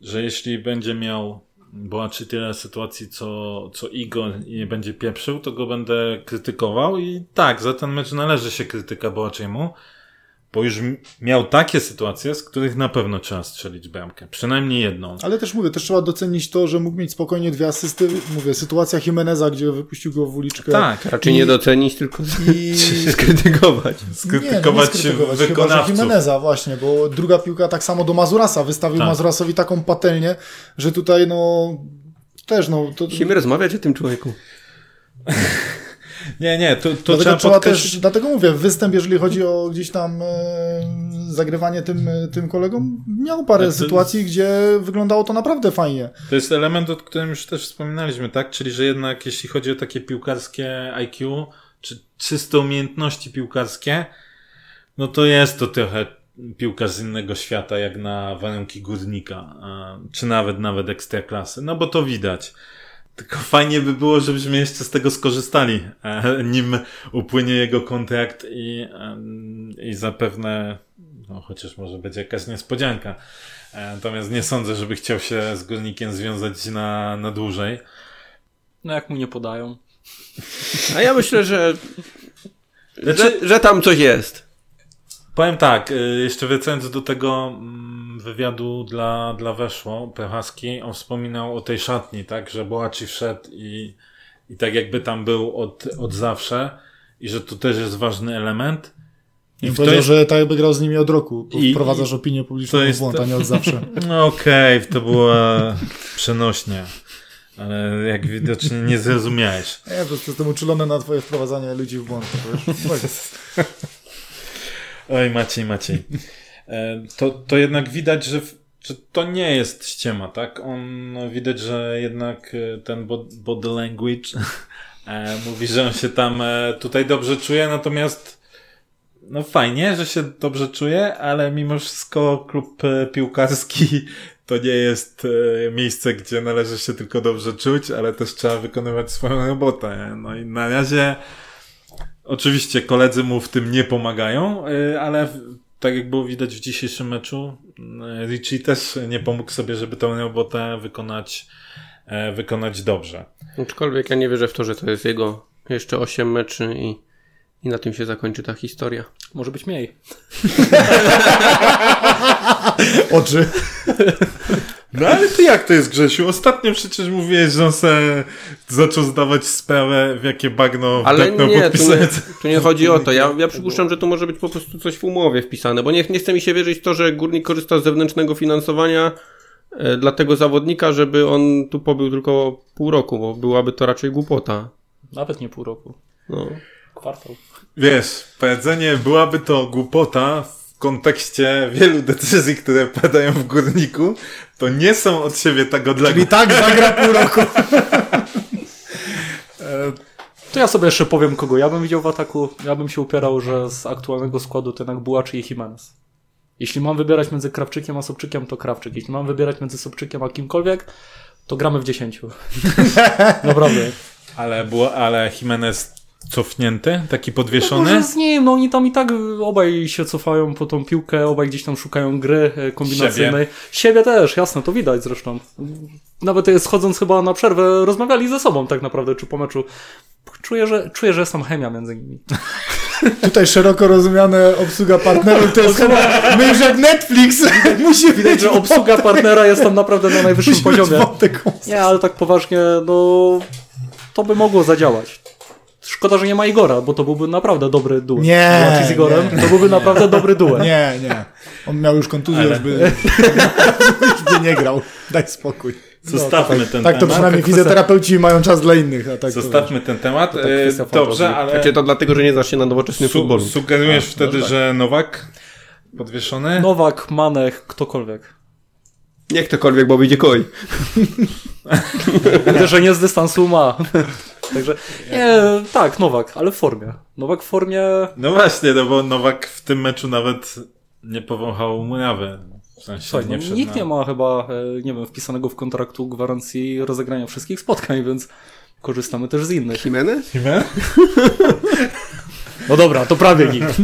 że jeśli będzie miał Boaczy tyle sytuacji, co, co Igor i nie będzie pieprzył, to go będę krytykował i tak, za ten mecz należy się krytyka Boaczymu, bo już miał takie sytuacje, z których na pewno trzeba strzelić bramkę. Przynajmniej jedną. Ale też mówię, też trzeba docenić to, że mógł mieć spokojnie dwie asysty. Mówię, sytuacja Jiméneza, gdzie wypuścił go w uliczkę. Tak, raczej i... nie docenić, tylko i... skrytykować. Skrytykować, nie, no nie skrytykować wykonawców. Chyba, że Jiméneza właśnie, bo druga piłka tak samo do Mazuriasa. Wystawił tak. Mazuriasowi taką patelnię, że tutaj no też no... To... Musimy rozmawiać o tym człowieku. Nie, nie, to, to dlatego trzeba, trzeba podkreślić... też, dlatego mówię, występ, jeżeli chodzi o gdzieś tam e, zagrywanie tym, tym kolegom, miał parę to sytuacji, jest... gdzie wyglądało to naprawdę fajnie. To jest element, o którym już też wspominaliśmy, tak? Czyli, że jednak jeśli chodzi o takie piłkarskie I Q, czy czyste umiejętności piłkarskie, no to jest to trochę piłkarz z innego świata, jak na warunki Górnika, czy nawet, nawet ekstraklasy, no bo to widać. Tylko fajnie by było, żebyśmy jeszcze z tego skorzystali, nim upłynie jego kontrakt i, i zapewne, no chociaż może będzie jakaś niespodzianka. Natomiast nie sądzę, żeby chciał się z Górnikiem związać na, na dłużej. No jak mu nie podają. A ja myślę, że, znaczy... że, że tam coś jest. Powiem tak, jeszcze wracając do tego wywiadu dla, dla Weszło, Prochaski, on wspominał o tej szatni, tak, że Boachy wszedł i, i tak jakby tam był od, od zawsze i że to też jest ważny element. I ja powiedział, jest... że tak jakby grał z nimi od roku, I, wprowadzasz i... opinię publiczną w błąd, to... a nie od zawsze. No okej, okay, to było przenośnie. Ale jak widocznie nie zrozumiałeś. Ja po prostu jestem uczulony na twoje wprowadzanie ludzi w błąd. Oj, Maciej, Maciej. To, to jednak widać, że, że to nie jest ściema, tak? On no, widać, że jednak ten body language mówi, że on się tam tutaj dobrze czuje, natomiast no fajnie, że się dobrze czuje, ale mimo wszystko klub piłkarski to nie jest miejsce, gdzie należy się tylko dobrze czuć, ale też trzeba wykonywać swoją robotę. No i na razie oczywiście koledzy mu w tym nie pomagają, ale tak jak było widać w dzisiejszym meczu, Ricci też nie pomógł sobie, żeby tę robotę wykonać, wykonać dobrze. Aczkolwiek ja nie wierzę w to, że to jest jego jeszcze osiem meczy i, i na tym się zakończy ta historia. Może być mniej. Oczy. No ale to jak to jest, Grzesiu? Ostatnio przecież mówiłeś, że on se zaczął zdawać sprawę, w jakie bagno wdepnął podpisać. Ale nie, tu nie chodzi o to. Ja, ja przypuszczam, że to może być po prostu coś w umowie wpisane, bo nie, nie chce mi się wierzyć w to, że Górnik korzysta z zewnętrznego finansowania e, dla tego zawodnika, żeby on tu pobył tylko pół roku, bo byłaby to raczej głupota. Nawet nie pół roku. No. Kwartał. Wiesz, powiedzenie byłaby to głupota w kontekście wielu decyzji, które padają w Górniku, to nie są od siebie tak odległe. Czyli tak zagra pół roku. To ja sobie jeszcze powiem, kogo ja bym widział w ataku. Ja bym się upierał, że z aktualnego składu to jednak Bułaczy i Jiménez. Jeśli mam wybierać między Krawczykiem a Sobczykiem, to Krawczyk. Jeśli mam wybierać między Sobczykiem a kimkolwiek, to gramy w dziesięciu. Naprawdę. Ale, bu- ale Jiménez cofnięty? Taki podwieszony? No może z nim, no oni tam i tak obaj się cofają po tą piłkę, obaj gdzieś tam szukają gry kombinacyjnej. Siebie, Siebie też, jasne, to widać zresztą. Nawet schodząc chyba na przerwę, rozmawiali ze sobą tak naprawdę, czy po meczu. Czuję, że, czuję, że jest tam chemia między nimi. Tutaj szeroko rozumiane obsługa partnerów to jest chyba my, że Netflix musi widać, że obsługa partnera jest tam naprawdę na najwyższym musi poziomie. Nie, ale tak poważnie, no to by mogło zadziałać. Szkoda, że nie ma Igora, bo to byłby naprawdę dobry duet. Nie, z Igorem, nie, to byłby nie, naprawdę dobry duet. Nie, nie. On miał już kontuzję, ale... już, by, już by nie grał. Daj spokój. Zostawmy no, tak, ten tak, temat. Tak to przynajmniej fizjoterapeuci mają czas dla innych. A tak zostawmy to, ten temat. To tak dobrze, ale... Znaczy to dlatego, że nie znasz się na nowoczesny Su- futbol. Sugerujesz a, wtedy, no, tak. że Nowak podwieszony? Nowak, Manek, ktokolwiek. Nie ktokolwiek, bo wyjdzie Koj. Uderzenie nie z dystansu ma. Także nie, tak, Nowak, ale w formie. Nowak w formie... No właśnie, no bo Nowak w tym meczu nawet nie powąchał murawy. W sensie Słuchaj, nie wszedł nikt na... nie ma chyba, nie wiem, wpisanego w kontraktu gwarancji rozegrania wszystkich spotkań, więc korzystamy też z innych. Jiménez? Jiménez? No dobra, to prawie nikt.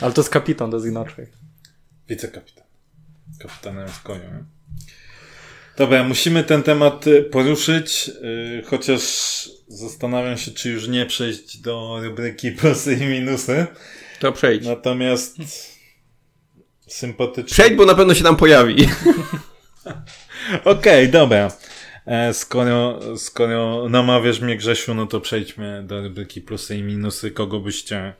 Ale to jest kapitan, to jest inaczej. Wicekapitan. Kapitanem z Kojem. Dobra, musimy ten temat poruszyć, yy, chociaż zastanawiam się, czy już nie przejść do rubryki plusy i minusy. To przejdź. Natomiast sympatycznie... Przejdź, bo na pewno się tam pojawi. Okej, okay, dobra. E, skoro, skoro namawiasz mnie, Grzesiu, no to przejdźmy do rubryki plusy i minusy. Kogo byście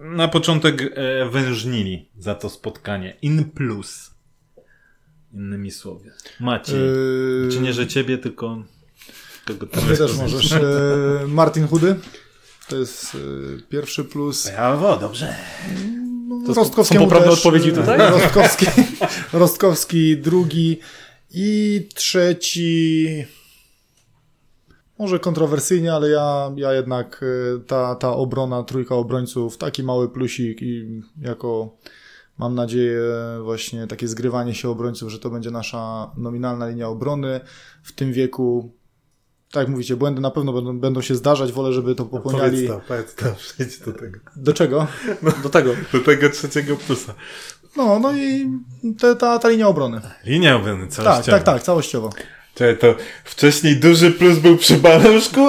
na początek e, wyróżnili za to spotkanie? In plus. Innymi słowy. Maciej. Yy... Czy nie, że ciebie, tylko... tylko ty też jest... możesz. Martin Chudy. To jest pierwszy plus. Brawo, dobrze. To Rostkowski są poprawne też. Odpowiedzi tutaj? Rostkowski, Rostkowski drugi i trzeci... Może kontrowersyjnie, ale ja, ja jednak ta, ta obrona, trójka obrońców, taki mały plusik i jako... Mam nadzieję właśnie takie zgrywanie się obrońców, że to będzie nasza nominalna linia obrony w tym wieku. Tak jak mówicie, błędy na pewno będą, będą się zdarzać. Wolę, żeby to popełniali... No powiedz to, powiedz to, przejdź do tego. Do czego? No, do tego. Do tego trzeciego plusa. No, no i te, ta, ta linia obrony. Linia obrony całościowo. Tak, tak, tak, całościowo. Czyli to wcześniej duży plus był przy Paluszku,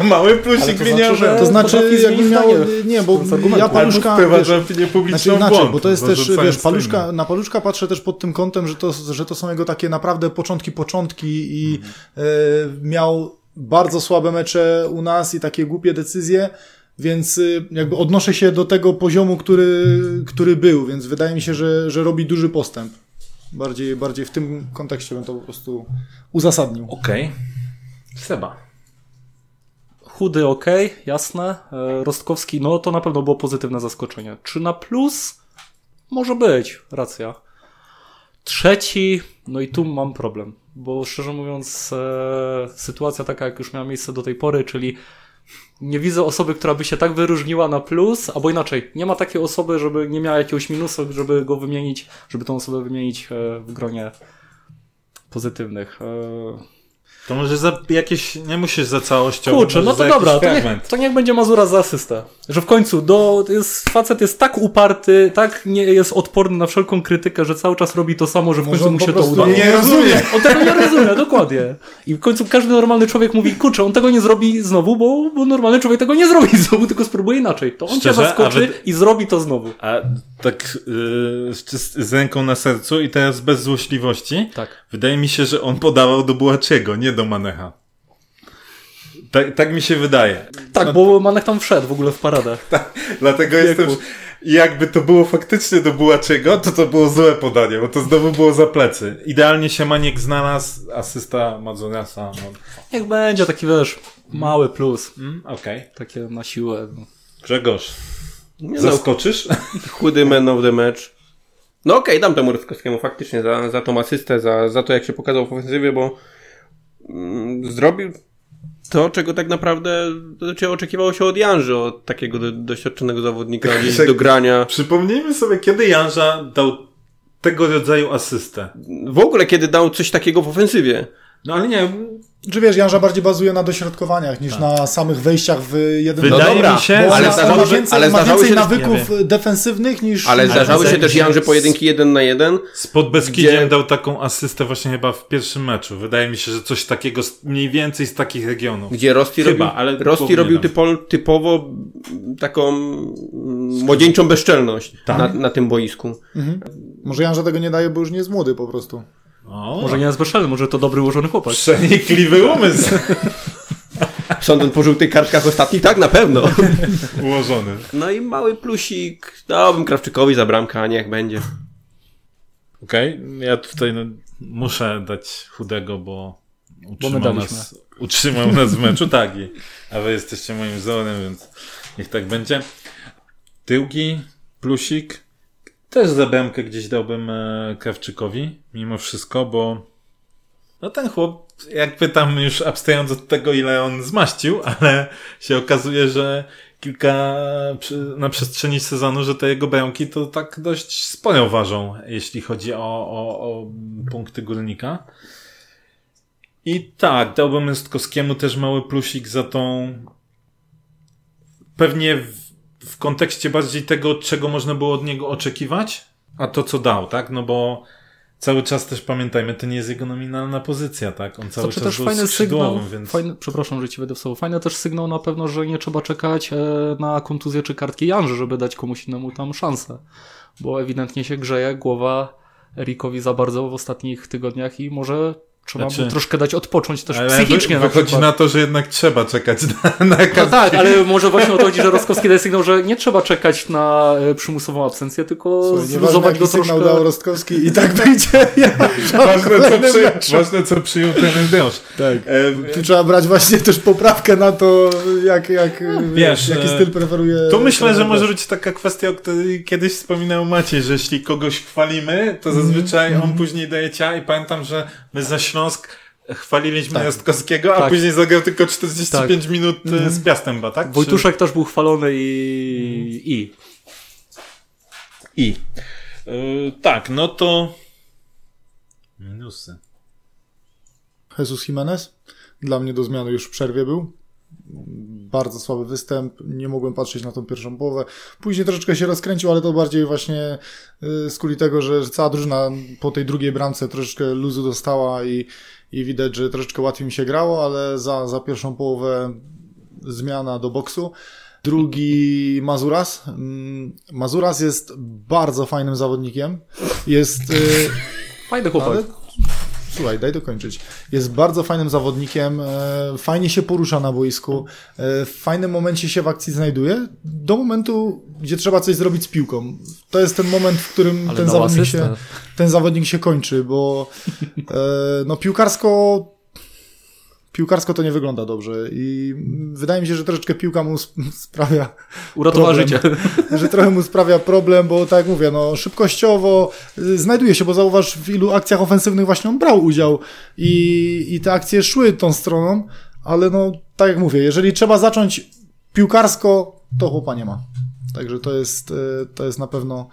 a mały plusik pieniążem. To znaczy, to znaczy jakby miał... Nie, bo ja Paluszka... Znaczy inaczej, błąd, bo to jest też, wiesz, Paluszka, na Paluszka patrzę też pod tym kątem, że to, że to są jego takie naprawdę początki, początki i mhm. y, miał bardzo słabe mecze u nas i takie głupie decyzje, więc y, jakby odnoszę się do tego poziomu, który, który był, więc wydaje mi się, że, że robi duży postęp. Bardziej, bardziej w tym kontekście bym to po prostu uzasadnił. Okej. Okay. Seba. Chudy okej, okay, jasne. Rostkowski, no to na pewno było pozytywne zaskoczenie. Czy na plus? Może być, racja. Trzeci, no i tu mam problem, bo szczerze mówiąc e, sytuacja taka, jak już miała miejsce do tej pory, czyli nie widzę osoby, która by się tak wyróżniła na plus, albo inaczej, nie ma takiej osoby, żeby nie miała jakiegoś minusu, żeby go wymienić, żeby tą osobę wymienić w gronie pozytywnych. To może za jakieś, nie musisz za całość. Kurczę, no to dobra, to niech, to niech będzie Mazura za asystę. Że w końcu do, jest, facet jest tak uparty, tak nie jest odporny na wszelką krytykę, że cały czas robi to samo, że w końcu mu się to uda. Nie rozumie. On tego nie rozumie, dokładnie. I w końcu każdy normalny człowiek mówi, kurczę, on tego nie zrobi znowu, bo, bo normalny człowiek tego nie zrobi znowu, tylko spróbuje inaczej. To on Szczerze? cię zaskoczy wy... i zrobi to znowu. A tak yy, z, z ręką na sercu i teraz bez złośliwości, tak. Wydaje mi się, że on podawał do Bułaczego, nie do Manecha. Tak, tak mi się wydaje. Tak, no, bo Manek tam wszedł w ogóle w paradę. Tak, dlatego Wieku. jestem... Jakby to było faktycznie do Bułaczego, to to było złe podanie, bo to znowu było za plecy. Idealnie się Maniek znalazł, asysta Mazuriasa. No. Niech będzie taki, wiesz, mały plus. Mm, Okej. Okay. Takie na siłę. No. Grzegorz, nie zaskoczysz? No, chudy man of the match. No okej, okay, dam temu Rostkowskiemu faktycznie za, za tą asystę, za, za to jak się pokazał w ofensywie, bo zrobił to, czego tak naprawdę znaczy oczekiwało się od Janży, od takiego do, doświadczonego zawodnika tak, do grania. Przypomnijmy sobie, kiedy Janża dał tego rodzaju asystę. W ogóle, kiedy dał coś takiego w ofensywie. No ale nie... Czy wiesz, Janża bardziej bazuje na dośrodkowaniach niż tak. na samych wejściach w jeden... Wydaje no dobra, mi się, ale ma, zdarzało, ma więcej, ale ma więcej się nawyków nie defensywnych niż... Ale zdarzały się też Janży pojedynki jeden na jeden. Spod Beskidziem gdzie... dał taką asystę właśnie chyba w pierwszym meczu. Wydaje mi się, że coś takiego mniej więcej z takich regionów. Gdzie Rosti chyba, robił, ale Rosti robił typo, typowo taką młodzieńczą bezczelność na, na tym boisku. Mhm. Może Janża tego nie daje, bo już nie jest młody po prostu. O. Może nie jest bezczelny, może to dobry ułożony chłopak. Przenikliwy umysł. Sądząc po żółtych kartkach ostatnich, tak, na pewno. Ułożony. No i mały plusik. Dałbym Krawczykowi za bramkę, a niech będzie. Okej, okay. Ja tutaj no, muszę dać chudego, bo utrzymał, bo nas, utrzymał nas w meczu. Tak, i, a wy jesteście moim wzorem, więc niech tak będzie. Tyłki, plusik. Też za bramkę gdzieś dałbym Krawczykowi, mimo wszystko, bo no ten chłop, jakby tam już abstrając od tego, ile on zmaścił, ale się okazuje, że kilka na przestrzeni sezonu, że te jego bramki to tak dość sporo ważą, jeśli chodzi o, o, o punkty Górnika. I tak, dałbym Rostkowskiemu też mały plusik za tą pewnie w w kontekście bardziej tego, czego można było od niego oczekiwać, a to, co dał, tak? No bo cały czas też pamiętajmy, to nie jest jego nominalna pozycja, tak? On cały to, czas też był fajny skrzydłowym, sygnał, więc... Fajny, przepraszam, że ci wejdę w słowo. Fajny też sygnał na pewno, że nie trzeba czekać e, na kontuzję czy kartki Janży, żeby dać komuś innemu tam szansę, bo ewidentnie się grzeje głowa Erikowi za bardzo w ostatnich tygodniach i może... Trzeba znaczy, mu troszkę dać odpocząć też psychicznie. Ale wychodzi na, na to, że jednak trzeba czekać na, na każdy... No tak, ale może właśnie o to chodzi, że Rostkowski daje sygnał, że nie trzeba czekać na przymusową absencję, tylko zluzować go troszkę. Sygnał dał Rostkowski i tak będzie. Ja ważne, co przy, ważne, co przyjął ten Brosz. Tak. E, tu trzeba brać właśnie też poprawkę na to, jak, jak, no, wiesz, jaki styl preferuje... Tu myślę, że może być taka kwestia, o której kiedyś wspominał Maciej, że jeśli kogoś chwalimy, to zazwyczaj mm. on później daje cia i pamiętam, że my za Śląsk chwaliliśmy tak. Rostkowskiego, a tak. później zagrał tylko czterdzieści pięć tak. minut mhm. z Piastem, ba, tak? Wojtuszek Czy... też był chwalony i... I. I. Yy, tak, no to... Minusy. Jesus Jiménez? Dla mnie do zmiany już w przerwie był. bardzo słaby występ, nie mogłem patrzeć na tą pierwszą połowę. Później troszeczkę się rozkręcił, ale to bardziej właśnie z kuli tego, że cała drużyna po tej drugiej bramce troszeczkę luzu dostała i, i widać, że troszeczkę łatwiej mi się grało, ale za, za pierwszą połowę zmiana do boksu. Drugi Mazurias. Mazurias jest bardzo fajnym zawodnikiem. Jest... Fajny chłopak. Ale... Słuchaj, daj dokończyć. Jest bardzo fajnym zawodnikiem, fajnie się porusza na boisku, w fajnym momencie się w akcji znajduje, do momentu, gdzie trzeba coś zrobić z piłką. To jest ten moment, w którym ten zawodnik, się, ten zawodnik się kończy, bo no, piłkarsko... Piłkarsko to nie wygląda dobrze i wydaje mi się, że troszeczkę piłka mu sprawia Uratowała problem, życie. Że trochę mu sprawia problem, bo tak jak mówię, no szybkościowo znajduje się, bo zauważ w ilu akcjach ofensywnych właśnie on brał udział i, i te akcje szły tą stroną, ale no tak jak mówię, jeżeli trzeba zacząć piłkarsko, to chłopa nie ma. Także to jest, to jest na pewno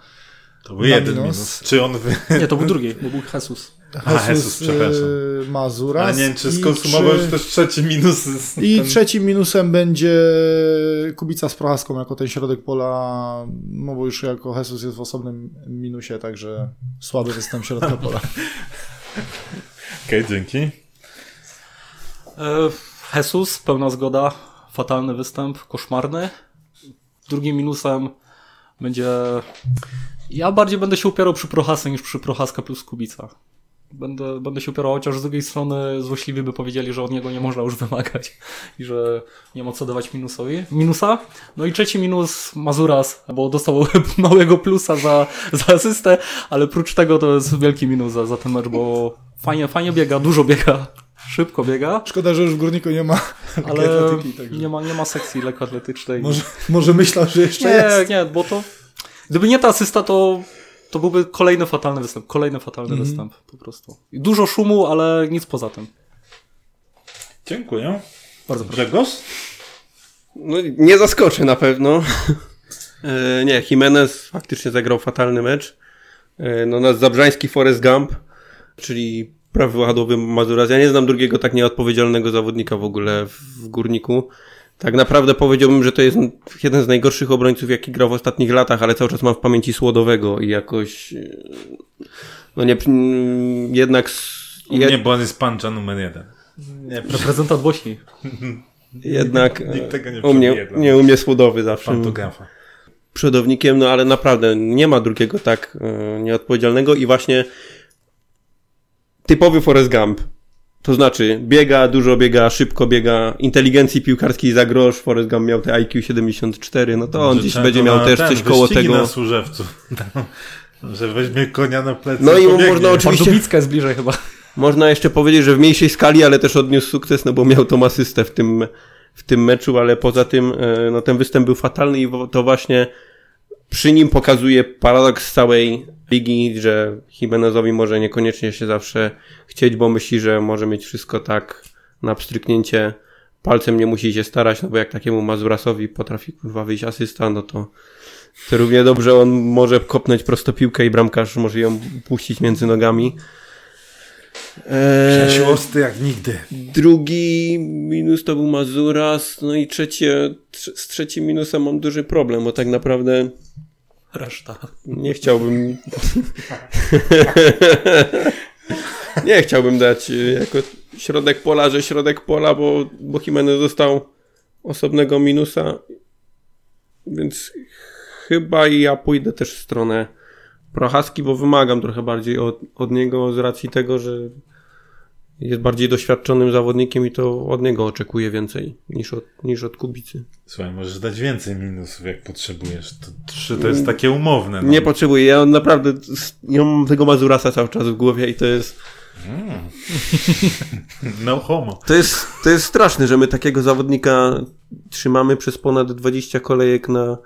to był jeden minus. minus. Czy on... Nie, to był drugi, bo był Jesus. Jesus, A, Jesus, przepraszam. Mazurias. A nie wiem, czy skonsumował już też trzeci minus. I ten... trzecim minusem będzie Kubica z Prochaską jako ten środek pola, no bo już jako Jesus jest w osobnym minusie, także słaby występ środka pola. Okej, okay, dzięki. Jesus, pełna zgoda, fatalny występ, koszmarny. Drugim minusem będzie... Ja bardziej będę się upierał przy Prochasce niż przy Prochaska plus Kubica. Będę, będę się upierał, chociaż z drugiej strony złośliwi by powiedzieli, że od niego nie można już wymagać i że nie ma co dawać minusowi. Minusa. No i trzeci minus Mazurias, bo dostał małego plusa za, za asystę, ale prócz tego to jest wielki minus za, za ten mecz, bo fajnie, fajnie biega, dużo biega, szybko biega. Szkoda, że już w Górniku nie ma ale nie ma, nie ma sekcji lekkoatletycznej. Może, może myślał, że jeszcze nie, jest. Nie, nie, bo to gdyby nie ta asysta, to To byłby kolejny fatalny występ, kolejny fatalny mm. występ po prostu. Dużo szumu, ale nic poza tym. Dziękuję. Bardzo proszę. Grzegorz? No, nie zaskoczy na pewno. e, nie, Jiménez faktycznie zagrał fatalny mecz. E, no nasz zabrzański Forrest Gump, czyli prawy wahadowy Mazurias. Ja nie znam drugiego tak nieodpowiedzialnego zawodnika w ogóle w Górniku. Tak naprawdę powiedziałbym, że to jest jeden z najgorszych obrońców, jaki grał w ostatnich latach, ale cały czas mam w pamięci Słodowego i jakoś, no nie, jednak... U mnie jed... Borys Pancza numer jeden. Nie, reprezentant Bośni. Jednak nikt tego nie u mnie, nie u mnie Słodowy zawsze. Pantografa. Przodownikiem, no ale naprawdę nie ma drugiego tak nieodpowiedzialnego i właśnie typowy Forrest Gump. To znaczy, biega, dużo biega, szybko biega, inteligencji piłkarskiej za grosz, Forrest Gump miał te I Q siedemdziesiąt cztery, no to on Że dziś będzie miał też ten, coś koło tego. Na Służewcu, że weźmie konia na plecy. No i pobiegnie. Można oczywiście... Pardubicka jest bliżej chyba. Można jeszcze powiedzieć, że w mniejszej skali, ale też odniósł sukces, no bo miał tą asystę w tym, w tym meczu, ale poza tym, no ten występ był fatalny i to właśnie przy nim pokazuje paradoks całej ligi, że Jiménezowi może niekoniecznie się zawsze chcieć, bo myśli, że może mieć wszystko tak na pstryknięcie palcem, nie musi się starać, no bo jak takiemu Mazuriasowi potrafi kurwa wyjść asysta, no to, to równie dobrze on może kopnąć prostopiłkę i bramkarz może ją puścić między nogami. Eee, Przesiłosty jak nigdy. Drugi minus to był Mazurias, no i trzecie, tr- z trzecim minusem mam duży problem, bo tak naprawdę reszta. Nie chciałbym nie chciałbym dać jako środek pola, że środek pola, bo, bo Jiménez dostał osobnego minusa, więc chyba ja pójdę też w stronę Prochaski, bo wymagam trochę bardziej od, od niego z racji tego, że jest bardziej doświadczonym zawodnikiem i to od niego oczekuję więcej niż od, niż od Kubicy. Słuchaj, możesz dać więcej minusów, jak potrzebujesz. To, trzy to jest takie umowne. No. Nie potrzebuję. Ja naprawdę ja mam tego Mazuriasa cały czas w głowie i to jest... Mm. No homo. To jest, to jest straszne, że my takiego zawodnika trzymamy przez ponad dwadzieścia kolejek na...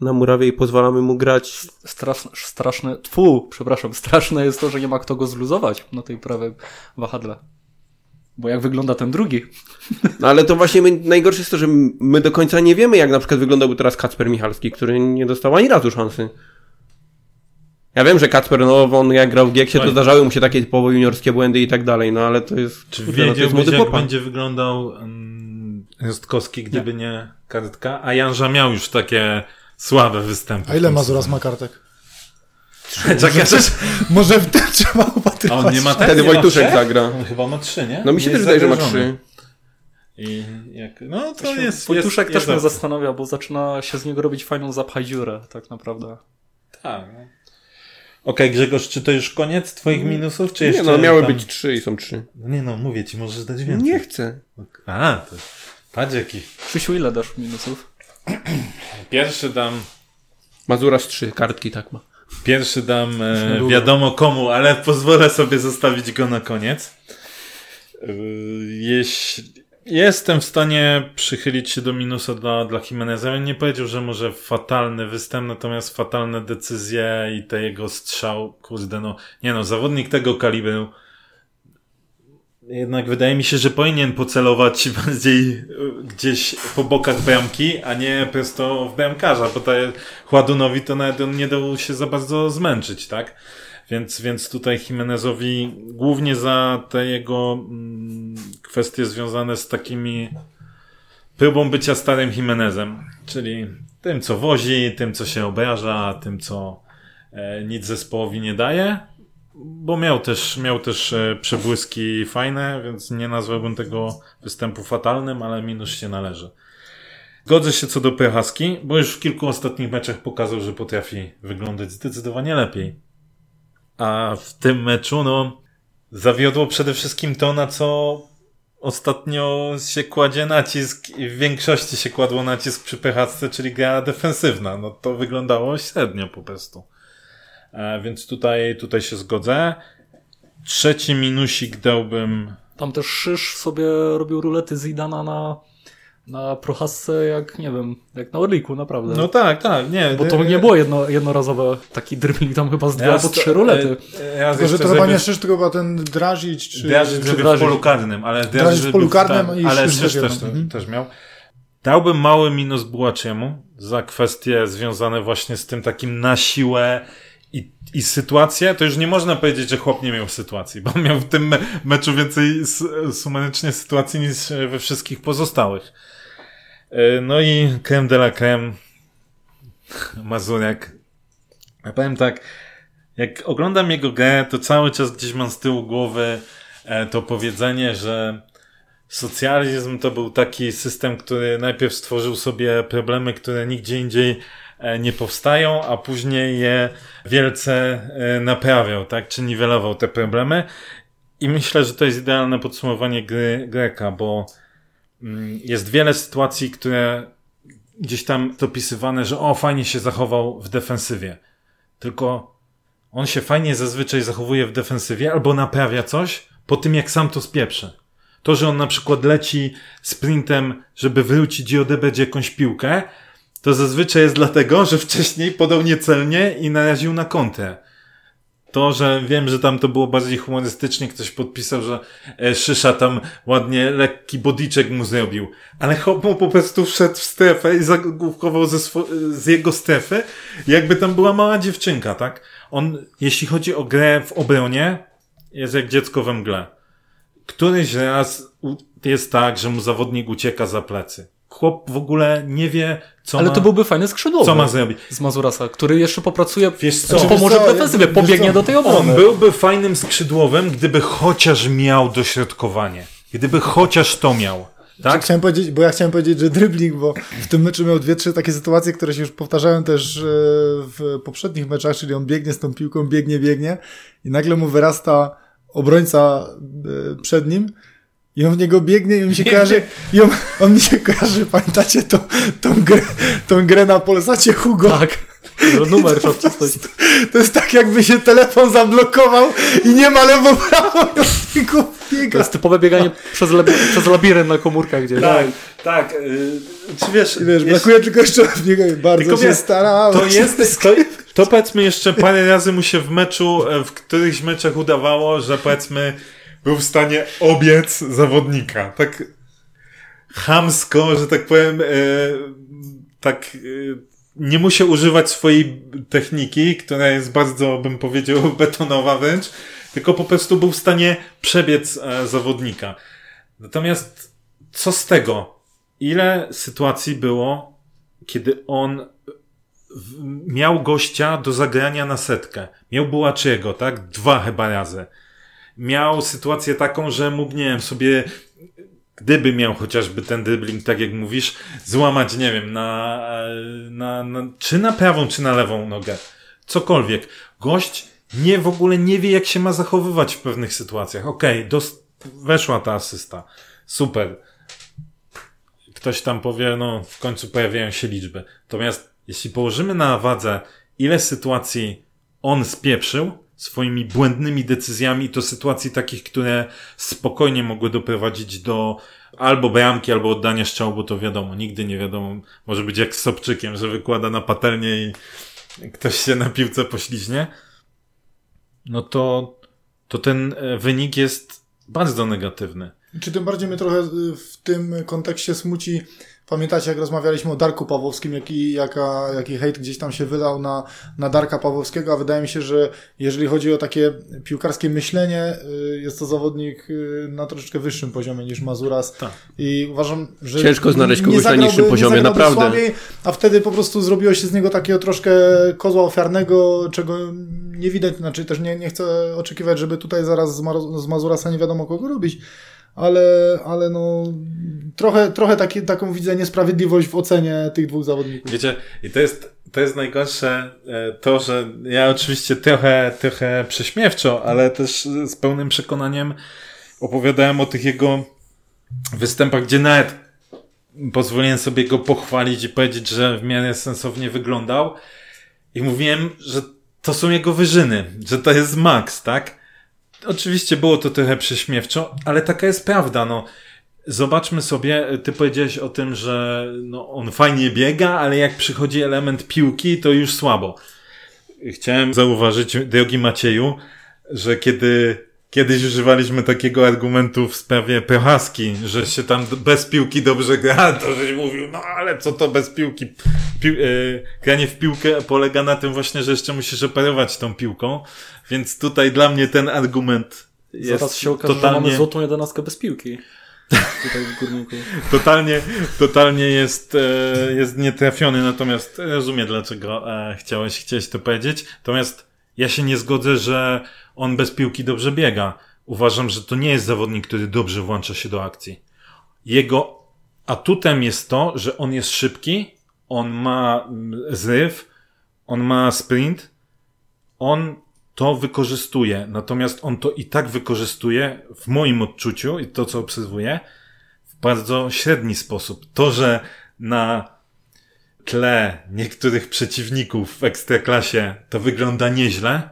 na murawie i pozwalamy mu grać. Straszne, straszne, tfu, przepraszam, straszne jest to, że nie ma kto go zluzować na tej prawej wahadle. Bo jak wygląda ten drugi? No ale to właśnie my, najgorsze jest to, że my do końca nie wiemy, jak na przykład wyglądałby teraz Kacper Michalski, który nie dostał ani razu szansy. Ja wiem, że Kacper, no on jak grał w Gieksie, to zdarzały mu się takie typowo juniorskie błędy i tak dalej, no ale to jest... Czy wiedziałbyś, jak będzie wyglądał Rostkowski, gdyby nie. nie kartka. A Janża miał już takie słabe występy. A ile Mazuras ma kartek? Czekaj, może w tym trzeba upatrywać. A on nie ma tak, wtedy nie Wojtuszek ma zagra. On chyba ma trzy, nie? No mi się nie też wydaje, że ma trzy. I jak, no to Właśnie, jest... Wojtuszek jest, też jest mnie dobrze. zastanawia, bo zaczyna się z niego robić fajną zapchaj dziurę, tak naprawdę. Tak. Okej, okay, Grzegorz, czy to już koniec twoich minusów? Czy jeszcze nie, no miały tam... być trzy i są trzy. Nie no, mówię ci, możesz dać więcej. Nie chcę. A, to... Patrz jaki. Krzysiu, ile dasz minusów? Pierwszy dam... Mazuras trzy kartki, tak ma. Pierwszy dam e, wiadomo komu, ale pozwolę sobie zostawić go na koniec. E, jeśli... Jestem w stanie przychylić się do minusa dla, dla Jimeneza. Ja nie powiedział, że może fatalny występ, natomiast fatalne decyzje i te jego strzał, kurde no, nie no, zawodnik tego kalibru jednak wydaje mi się, że powinien pocelować bardziej gdzieś po bokach bramki, a nie prosto w bramkarza, bo te Chładunowi to nawet on nie dał się za bardzo zmęczyć, tak? Więc, więc tutaj Jimenezowi głównie za te jego mm, kwestie związane z takimi próbą bycia starym Jimenezem, czyli tym, co wozi, tym, co się obraża, tym, co e, nic zespołowi nie daje, bo miał też, miał też e, przebłyski fajne, więc nie nazwałbym tego występu fatalnym, ale minus się należy. Godzę się co do Prochaski, bo już w kilku ostatnich meczach pokazał, że potrafi wyglądać zdecydowanie lepiej. A w tym meczu, no, zawiodło przede wszystkim to, na co ostatnio się kładzie nacisk i w większości się kładło nacisk przy Prochasce, czyli gra defensywna. No, to wyglądało średnio po prostu. E, więc tutaj, tutaj się zgodzę. Trzeci minusik dałbym... Tam też Szysz sobie robił rulety Zidana na... na Prochasce jak, nie wiem, jak na Orliku, naprawdę. No tak, tak, nie. Bo to nie było jedno, jednorazowe, taki dribbling tam chyba z dwa albo trzy rulety. Ja tylko, że to chyba nie Szysz, tylko chyba ten Drazić, czy... Drazić w polu karnym, ale Drazić w polu karnym i ale Szysz też, mhm. też miał. Dałbym mały minus Bułaczemu za kwestie związane właśnie z tym takim na siłę i, i sytuację. To już nie można powiedzieć, że chłop nie miał sytuacji, bo miał w tym me- meczu więcej sumarycznie sytuacji niż we wszystkich pozostałych. No i creme de la creme Mazuriak. Ja powiem tak, jak oglądam jego grę, to cały czas gdzieś mam z tyłu głowy to powiedzenie, że socjalizm to był taki system, który najpierw stworzył sobie problemy, które nigdzie indziej nie powstają, a później je wielce naprawiał, tak, czy niwelował te problemy. I myślę, że to jest idealne podsumowanie gry Greka, bo jest wiele sytuacji, które gdzieś tam dopisywane, że o, fajnie się zachował w defensywie. Tylko on się fajnie zazwyczaj zachowuje w defensywie albo naprawia coś po tym, jak sam to spieprzy. To, że on na przykład leci sprintem, żeby wrócić i odebrać jakąś piłkę, to zazwyczaj jest dlatego, że wcześniej podał niecelnie i naraził na kontrę. To, że wiem, że tam to było bardziej humorystycznie, ktoś podpisał, że Szysza tam ładnie lekki bodiczek mu zrobił. Ale hop mu po prostu wszedł w strefę i zagłówkował ze sw- z jego strefy, jakby tam była mała dziewczynka, tak? On, jeśli chodzi o grę w obronie, jest jak dziecko we mgle. Któryś raz jest tak, że mu zawodnik ucieka za plecy. Chłop w ogóle nie wie, co Ale ma, to byłby fajny skrzydłowy. Co ma zrobić? Z Mazurasa, który jeszcze popracuje, wiesz co, znaczy pomoże w defensywie, pobiegnie co? do tej obrony. On byłby fajnym skrzydłowym, gdyby chociaż miał dośrodkowanie. Gdyby chociaż to miał. Tak? Chciałem powiedzieć, bo ja chciałem powiedzieć, że dribbling, bo w tym meczu miał dwie, trzy takie sytuacje, które się już powtarzałem też w poprzednich meczach, czyli on biegnie z tą piłką, biegnie, biegnie i nagle mu wyrasta obrońca przed nim. I on w niego biegnie i on mi się kojarzy, i on, on mi się kojarzy, pamiętacie tą, tą grę, tą grę na Polsacie Hugo? Tak. No numer to, to, jest, to jest tak, jakby się telefon zablokował i nie ma lewo prawo. To jest typowe bieganie no. przez, lebi- przez labirynt na komórkach gdzieś. Tak, tak. Yy, czy wiesz, wiesz jest... brakuje tylko jeszcze od niego i bardzo tylko się wie, starałem. To jest... To, to powiedzmy jeszcze parę razy mu się w meczu, w którychś meczach udawało, że powiedzmy był w stanie obiec zawodnika. Tak chamsko, że tak powiem, e, tak e, nie musiał używać swojej techniki, która jest bardzo, bym powiedział, betonowa wręcz, tylko po prostu był w stanie przebiec e, zawodnika. Natomiast co z tego? ile sytuacji było, kiedy on miał gościa do zagrania na setkę. Miał Bułaczyego, tak? Dwa chyba razy. Miał sytuację taką, że mógł, nie wiem, sobie, gdyby miał chociażby ten dribbling, tak jak mówisz, złamać, nie wiem, na, na, na czy na prawą, czy na lewą nogę. Cokolwiek. Gość nie, w ogóle nie wie, jak się ma zachowywać w pewnych sytuacjach. Okej, okay, dos- weszła ta asysta. Super. Ktoś tam powie, no w końcu pojawiają się liczby. Natomiast jeśli położymy na wadze, ile sytuacji on spieprzył swoimi błędnymi decyzjami, to sytuacji takich, które spokojnie mogły doprowadzić do albo bramki, albo oddania strzału, bo to wiadomo, nigdy nie wiadomo, może być jak z Sobczykiem, że wykłada na patelnię i ktoś się na piłce pośliźnie, no to, to ten wynik jest bardzo negatywny. Czy tym bardziej mnie trochę w tym kontekście smuci, pamiętacie jak rozmawialiśmy o Darku Pawłowskim, jaki, jaka, jaki hejt gdzieś tam się wylał na, na Darka Pawłowskiego, a wydaje mi się, że jeżeli chodzi o takie piłkarskie myślenie, jest to zawodnik na troszeczkę wyższym poziomie niż Mazurias. Tak. I uważam, że ciężko znaleźć kogoś zagrałby, na niższym poziomie, naprawdę. Słabiej, a wtedy po prostu zrobiło się z niego takiego troszkę kozła ofiarnego, czego nie widać, znaczy też nie, nie chcę oczekiwać, żeby tutaj zaraz z, Mar- z Mazuriasa nie wiadomo kogo robić. Ale, ale no, trochę, trochę taki, taką widzę niesprawiedliwość w ocenie tych dwóch zawodników. Wiecie, i to jest, to jest najgorsze to, że ja oczywiście trochę, trochę prześmiewczo, ale też z pełnym przekonaniem opowiadałem o tych jego występach, gdzie nawet pozwoliłem sobie go pochwalić i powiedzieć, że w miarę sensownie wyglądał. I mówiłem, że to są jego wyżyny, że to jest maks, tak? Oczywiście było to trochę prześmiewczo, ale taka jest prawda, no. Zobaczmy sobie, ty powiedziałeś o tym, że no, on fajnie biega, ale jak przychodzi element piłki, to już słabo. Chciałem zauważyć, drogi Macieju, że kiedy kiedyś używaliśmy takiego argumentu w sprawie Prochaski, że się tam bez piłki dobrze gra, to żeś mówił, no ale co to bez piłki? Pił- yy, granie w piłkę polega na tym właśnie, że jeszcze musisz operować tą piłką, więc tutaj dla mnie ten argument jest zaraz się okaże, totalnie... że mamy złotą jedenastkę bez piłki. Tutaj w Górniku. totalnie, totalnie jest, e, jest nietrafiony, natomiast rozumiem, dlaczego e, chciałeś, chciałeś to powiedzieć. Natomiast ja się nie zgodzę, że on bez piłki dobrze biega. Uważam, że to nie jest zawodnik, który dobrze włącza się do akcji. Jego atutem jest to, że on jest szybki, on ma zryw, on ma sprint, on to wykorzystuje. Natomiast on to i tak wykorzystuje, w moim odczuciu i to, co obserwuję, w bardzo średni sposób. To, że na tle niektórych przeciwników w Ekstraklasie to wygląda nieźle,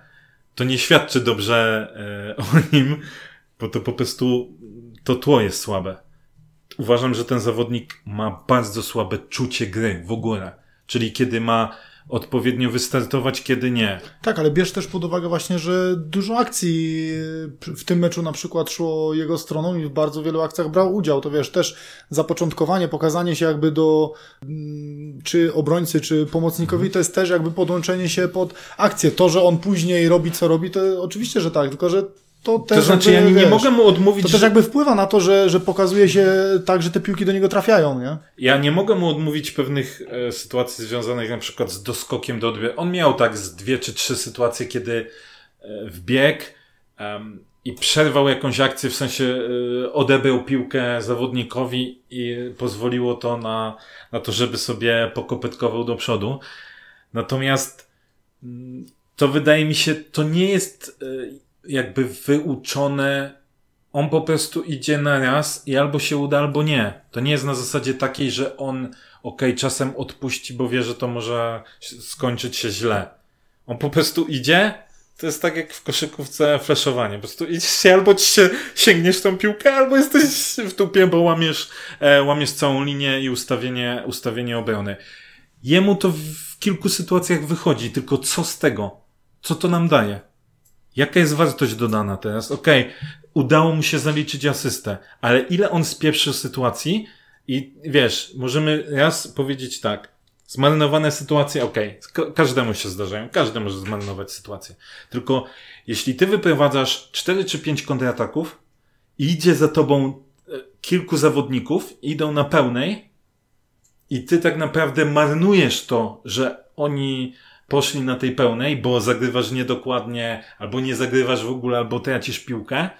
to nie świadczy dobrze e, o nim, bo to po prostu to tło jest słabe. Uważam, że ten zawodnik ma bardzo słabe czucie gry w ogóle. Czyli kiedy ma odpowiednio wystartować, kiedy nie. Tak, ale bierz też pod uwagę właśnie, że dużo akcji w tym meczu na przykład szło jego stroną i w bardzo wielu akcjach brał udział. To wiesz, też zapoczątkowanie, pokazanie się jakby do czy obrońcy, czy pomocnikowi, mhm. to jest też jakby podłączenie się pod akcję. To, że on później robi, co robi, to oczywiście, że tak, tylko że to też to znaczy, jakby, ja nie, wiesz, mogę mu odmówić... To też jakby wpływa na to, że, że pokazuje się tak, że te piłki do niego trafiają, nie? Ja nie mogę mu odmówić pewnych e, sytuacji związanych na przykład z doskokiem do odbioru. On miał tak z dwie czy trzy sytuacje, kiedy e, wbiegł e, i przerwał jakąś akcję, w sensie e, odebrał piłkę zawodnikowi i pozwoliło to na, na to, żeby sobie pokopytkował do przodu. Natomiast to wydaje mi się, to nie jest... E, jakby wyuczone, on po prostu idzie na raz i albo się uda, albo nie. To nie jest na zasadzie takiej, że on okej, okay, czasem odpuści, bo wie, że to może skończyć się źle. On po prostu idzie, to jest tak jak w koszykówce flashowanie, po prostu idziesz się, albo ci się sięgniesz tą piłkę, albo jesteś w tupie, bo łamiesz, e, łamiesz całą linię i ustawienie, ustawienie obrony. Jemu to w kilku sytuacjach wychodzi, tylko co z tego? Co to nam daje? Jaka jest wartość dodana teraz? Okej, okay, udało mu się zaliczyć asystę, ale ile on spieprzył sytuacji i wiesz, możemy raz powiedzieć tak, zmarnowane sytuacje, okej, okay, każdemu się zdarzają, każdy może zmarnować sytuację. Tylko jeśli ty wyprowadzasz cztery czy pięć kontrataków i idzie za tobą kilku zawodników, idą na pełnej I ty tak naprawdę marnujesz to, że oni poszli na tej pełnej, bo zagrywasz niedokładnie, albo nie zagrywasz w ogóle, albo tracisz piłkę,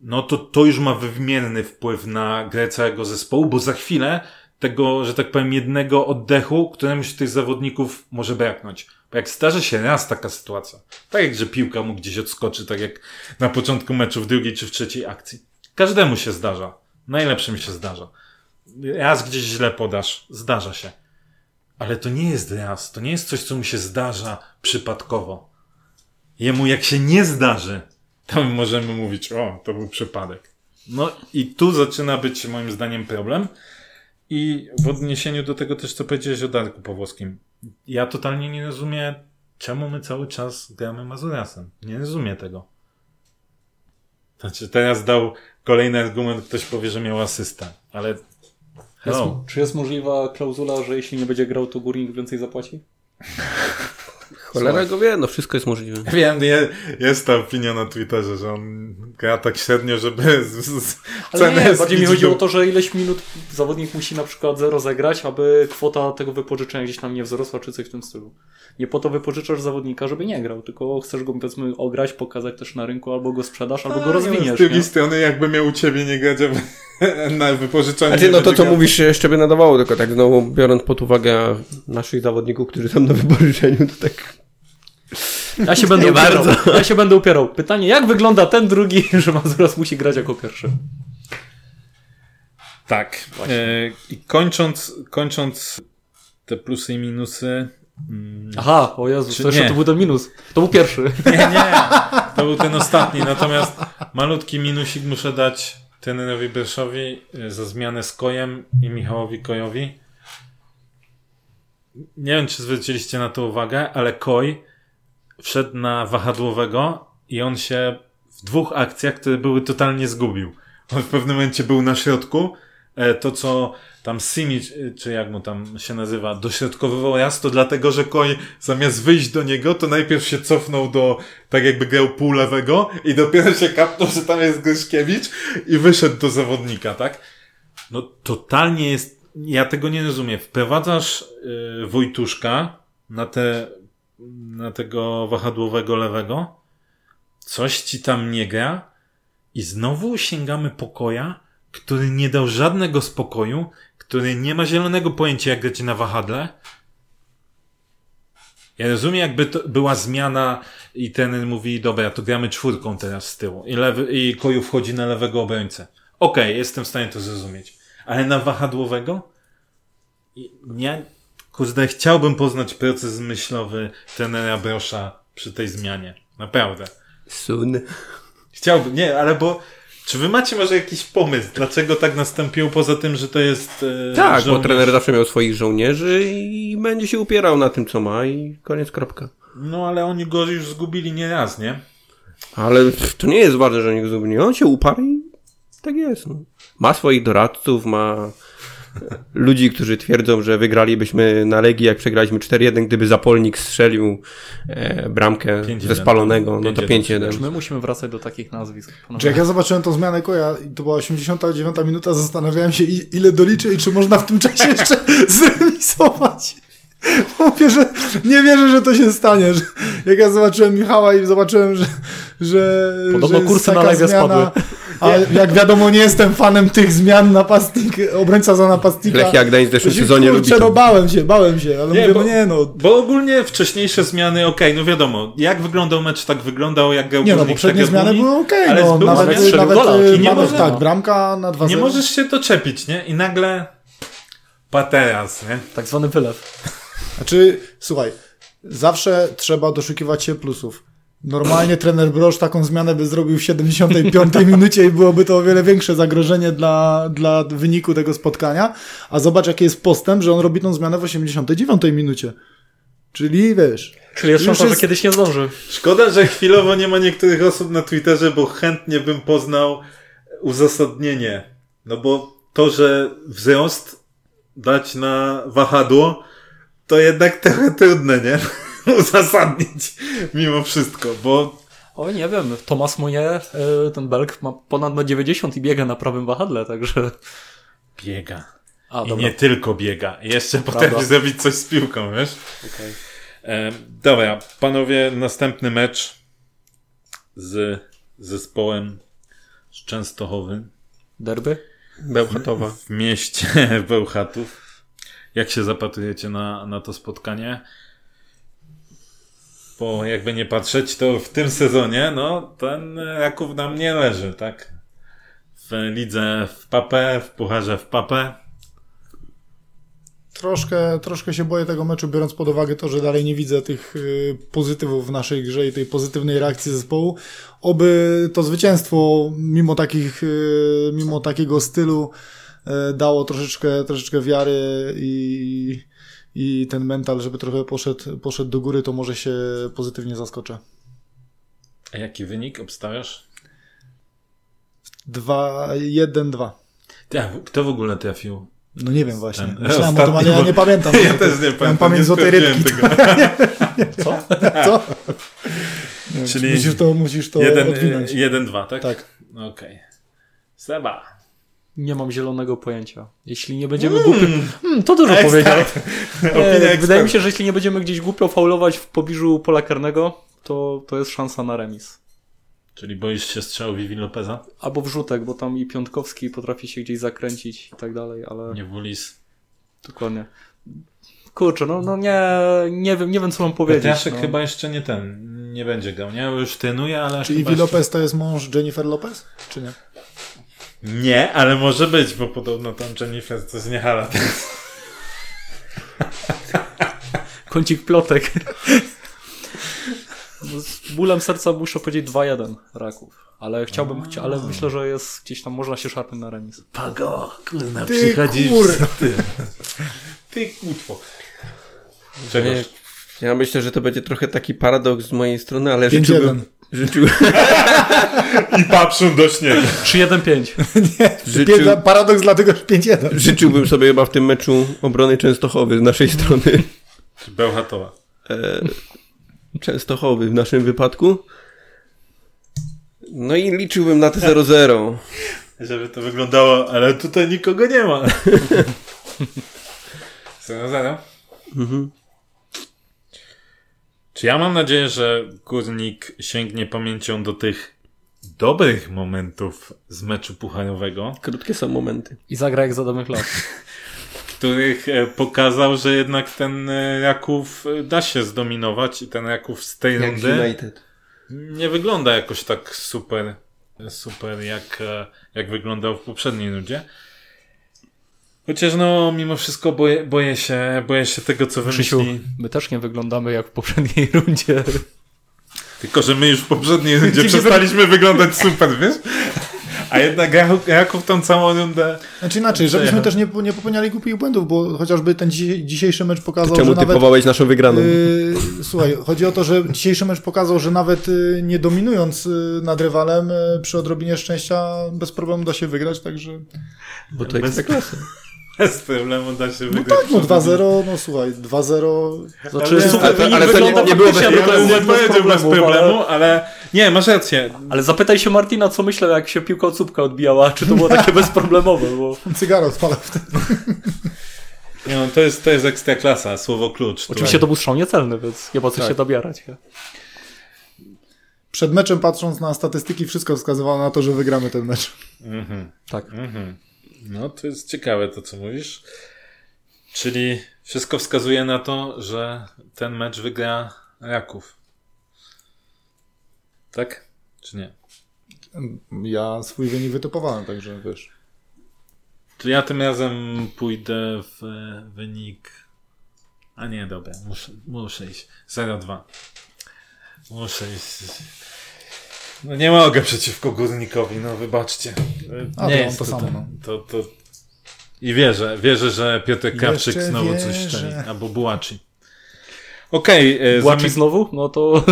no to to już ma wymierny wpływ na grę całego zespołu, bo za chwilę tego, że tak powiem, jednego oddechu, któremuś z tych zawodników może braknąć. Bo jak zdarzy się raz taka sytuacja, tak jak, że piłka mu gdzieś odskoczy, tak jak na początku meczu w drugiej czy w trzeciej akcji. Każdemu się zdarza. Najlepszym się zdarza. Raz gdzieś źle podasz. Zdarza się. Ale to nie jest raz. To nie jest coś, co mu się zdarza przypadkowo. Jemu jak się nie zdarzy, to my możemy mówić, o, to był przypadek. No i tu zaczyna być moim zdaniem problem. I w odniesieniu do tego też, co powiedziałeś o Darku Pawłowskim. Ja totalnie nie rozumiem, czemu my cały czas gramy Mazuriasem. Nie rozumiem tego. Znaczy, teraz dał kolejny argument, ktoś powie, że miał asystę, ale... Jest, czy jest możliwa klauzula, że jeśli nie będzie grał, to Górnik więcej zapłaci? Cholera go wie, no wszystko jest możliwe. Wiem, je, jest ta opinia na Twitterze, że on gra tak średnio, żeby... Z, z, Ale nie, bardziej mi chodzi o to, że ileś minut zawodnik musi na przykład zero zagrać, aby kwota tego wypożyczenia gdzieś tam nie wzrosła, czy coś w tym stylu. Nie po to wypożyczasz zawodnika, żeby nie grał, tylko chcesz go, powiedzmy, ograć, pokazać też na rynku, albo go sprzedasz, albo go rozwiniesz. Z drugiej strony jakby miał u ciebie nie grać, aby na wypożyczanie... Znaczy, no to, co mówisz, jeszcze by nadawało, tylko tak znowu biorąc pod uwagę naszych zawodników, którzy są na wypożyczeniu, to tak... Ja się będę upierał. Bardzo. Ja się będę upierał. Pytanie, jak wygląda ten drugi, że Mazuras musi grać jako pierwszy? Tak. Właśnie. I kończąc, kończąc te plusy i minusy... Aha, o Jezus, to jeszcze nie. To był ten minus. To był pierwszy. Nie, nie. To był ten ostatni. Natomiast malutki minusik muszę dać trenerowi Berszowi za zmianę z Kojem i Michałowi Kojowi. Nie wiem, czy zwróciliście na to uwagę, ale Koj wszedł na wahadłowego i on się w dwóch akcjach, które były, totalnie zgubił. On w pewnym momencie był na środku. To, co tam Simi, czy jak mu tam się nazywa, dośrodkowywał raz, to dlatego, że Koń zamiast wyjść do niego, to najpierw się cofnął do, tak jakby grał pół lewego i dopiero się kapnął, że tam jest Grzyszkiewicz i wyszedł do zawodnika, tak? No totalnie jest, ja tego nie rozumiem. Wprowadzasz yy, Wojtuszka na te, na tego wahadłowego lewego, coś ci tam nie gra i znowu sięgamy po Koja, który nie dał żadnego spokoju, który nie ma zielonego pojęcia, jak grać na wahadle. Ja rozumiem, jakby to była zmiana i ten mówi, dobra, to gramy czwórką teraz z tyłu i, lewy, i Koju wchodzi na lewego obrońcę. Okej, okay, jestem w stanie to zrozumieć. Ale na wahadłowego? Ja, kurde, chciałbym poznać proces myślowy trenera Brosza przy tej zmianie. Naprawdę. Sun. Chciałbym, nie, ale bo... Czy wy macie może jakiś pomysł, dlaczego tak nastąpiło, poza tym, że to jest e, tak, żołnierz? Bo trener zawsze miał swoich żołnierzy i będzie się upierał na tym, co ma i koniec, kropka. No, ale oni go już zgubili nieraz, nie? Ale to nie jest ważne, że oni go zgubili. On się uparł i tak jest. No. Ma swoich doradców, ma ludzi, którzy twierdzą, że wygralibyśmy na Legii, jak przegraliśmy cztery jeden, gdyby Zapolnik strzelił e, bramkę ze spalonego, no to pięć jeden. Czy my musimy wracać do takich nazwisk? Czy jak ja zobaczyłem tą zmianę Koja, to była osiemdziesiąta dziewiąta minuta, zastanawiałem się, ile doliczę i czy można w tym czasie jeszcze zremisować. Mówię, że nie wierzę, że to się stanie. Że jak ja zobaczyłem Michała i zobaczyłem, że, że, Podobno że jest kursy taka na Legię zmiana, spadły. A jak wiadomo, nie jestem fanem tych zmian, napastnik, obrońca za napastnika. Lechia Gdańsk w zeszłym sezonie lubi. No bałem się, bałem się, ale nie, mówię, bo, no nie no. Bo ogólnie wcześniejsze zmiany, okej, okay, no wiadomo, jak wyglądał mecz, tak wyglądał, jak grał. Nie no, poprzednie zmiany były okej, okay, no, nawet, nawet, nawet, nawet, nawet tak, bramka na dwa zero. Nie możesz się doczepić, nie? I nagle pateras, nie? Tak zwany wylew. Znaczy, słuchaj, zawsze trzeba doszukiwać się plusów. Normalnie trener Brosz taką zmianę by zrobił w siedemdziesiątej piątej minucie i byłoby to o wiele większe zagrożenie dla, dla wyniku tego spotkania. A zobacz, jaki jest postęp, że on robi tą zmianę w osiemdziesiątej dziewiątej minucie. Czyli wiesz... Czyli jest szansa, że kiedyś nie zdąży. Szkoda, że chwilowo nie ma niektórych osób na Twitterze, bo chętnie bym poznał uzasadnienie. No bo to, że wzrost dać na wahadło, to jednak trochę trudne, nie? Uzasadnić mimo wszystko, bo... O, nie wiem, Tomasz Mounier, ten Belg, ma ponad dziewięćdziesiąt i biega na prawym wahadle, także... Biega. A, i dobra. Nie tylko biega. Jeszcze potrafi zrobić coś z piłką, wiesz? Okay. E, dobra, panowie, następny mecz z zespołem z Częstochowy. Derby? Bełchatowa. W, w mieście Bełchatów. Jak się zapatrujecie na, na to spotkanie? Bo jakby nie patrzeć, to w tym sezonie no ten Raków nam nie leży, tak? W lidze w papę, w pucharze w papę. Troszkę, troszkę się boję tego meczu, biorąc pod uwagę to, że dalej nie widzę tych pozytywów w naszej grze i tej pozytywnej reakcji zespołu. Oby to zwycięstwo mimo takich, mimo takiego stylu dało troszeczkę, troszeczkę wiary i, i ten mental, żeby trochę poszedł, poszedł do góry, to może się pozytywnie zaskoczę. A jaki wynik obstawiasz? dwa jeden dwa. Kto w ogóle trafił? No nie wiem właśnie. Ten, Myślałem ostatni, o tym, ale ja nie pamiętam. Ja też nie pamiętam. Mam pamięć złotej rybki. Co? Co? Wiem, czyli musisz to, musisz to jeden, odwinąć. jeden dwa, tak? Tak. Okej. Okay. Seba. Nie mam zielonego pojęcia. Jeśli nie będziemy mm, głupio... Mm, to dużo ekspert. powiedział. E, wydaje mi się, że jeśli nie będziemy gdzieś głupio faulować w pobliżu pola karnego, to, to jest szansa na remis. Czyli boisz się strzału Vivi Lopeza? Albo wrzutek, bo tam i Piątkowski potrafi się gdzieś zakręcić i tak dalej, ale... Nie wulis. Dokładnie. Kurczę, no, no nie, nie wiem, nie wiem co mam powiedzieć. Piaszek no. chyba jeszcze nie ten, nie będzie grał, nie? Już trenuje, ale... Czy Vivi Lopez to jest mąż Jennifer Lopez? Czy nie? Nie, ale może być, bo podobno tam Jennifer coś nie hala. Kącik plotek. Z bólem serca muszę powiedzieć dwa jeden Raków. Ale chciałbym, chcia- ale myślę, że jest gdzieś tam, można się szarpnąć na remis. Pago, kurna, ty przychodzisz kur... z tym. Ty kutwo. Czegoś? Ja myślę, że to będzie trochę taki paradoks z mojej strony, ale życzyłbym... Życzył... I patrzę do śniegu. trzy jeden pięć. Nie, Życzył... paradoks dlatego, że pięć jeden. Życzyłbym sobie chyba w tym meczu obrony Częstochowy z naszej strony. Czy Bełchatowa? E... Częstochowy w naszym wypadku. No i liczyłbym na te zero zero. Żeby to wyglądało, ale tutaj nikogo nie ma. zero zero. Mhm. Czy ja mam nadzieję, że Górnik sięgnie pamięcią do tych dobrych momentów z meczu pucharowego? Krótkie są momenty. I zagra jak za dobrych lat. Których pokazał, że jednak ten Raków da się zdominować i ten Raków z tej jak rundy United. Nie wygląda jakoś tak super, super jak, jak wyglądał w poprzedniej rundzie. Chociaż no, mimo wszystko boję, boję się, boję się tego, co wymyśli. Krzysiu, my też nie wyglądamy jak w poprzedniej rundzie. Tylko, że my już w poprzedniej rundzie przestaliśmy wyglądać super, wiesz? A jednak Raków tą całą rundę... Znaczy inaczej, żebyśmy też nie, nie popełniali głupich błędów, bo chociażby ten dzisiejszy mecz pokazał, czemu że nawet... Czemu typowałeś naszą wygraną? Yy, słuchaj, chodzi o to, że dzisiejszy mecz pokazał, że nawet yy, nie dominując yy, nad rywalem, yy, przy odrobinie szczęścia bez problemu da się wygrać, także... Bo to jest klasy. Z problemu da się wygrać. No tak, no dwa zero, no słuchaj, dwa zero... Znaczy, ale, super, ale, ale to nie, nie było bez problemu. Nie powiedział bez problemu, ale... Nie, masz rację. Ale zapytaj się Martina, co myślał, jak się piłka od słupka odbijała, czy to było takie bezproblemowe, bo... Cygaro odpalał wtedy. Nie, no to jest, to jest ekstra klasa, słowo klucz. Oczywiście to był strzał niecelny, więc nie ma co tak. się dobierać. Ja. Przed meczem, patrząc na statystyki, wszystko wskazywało na to, że wygramy ten mecz. Mhm. Tak. Mhm. No, to jest ciekawe to, co mówisz. Czyli wszystko wskazuje na to, że ten mecz wygra Raków. Tak? Czy nie? Ja swój wynik wytopowałem, także wiesz. To ja tym razem pójdę w wynik... A nie, dobra. Muszę, muszę iść. zero dwa. Muszę iść... No nie mogę przeciwko Górnikowi, no wybaczcie. A nie to jest to samo. No. To, to... I wierzę, wierzę, że Piotr Krawczyk znowu wierzę. Coś szczeli. Albo Bułaczy. Okej. Okay, Bułaczy zami... znowu? No to...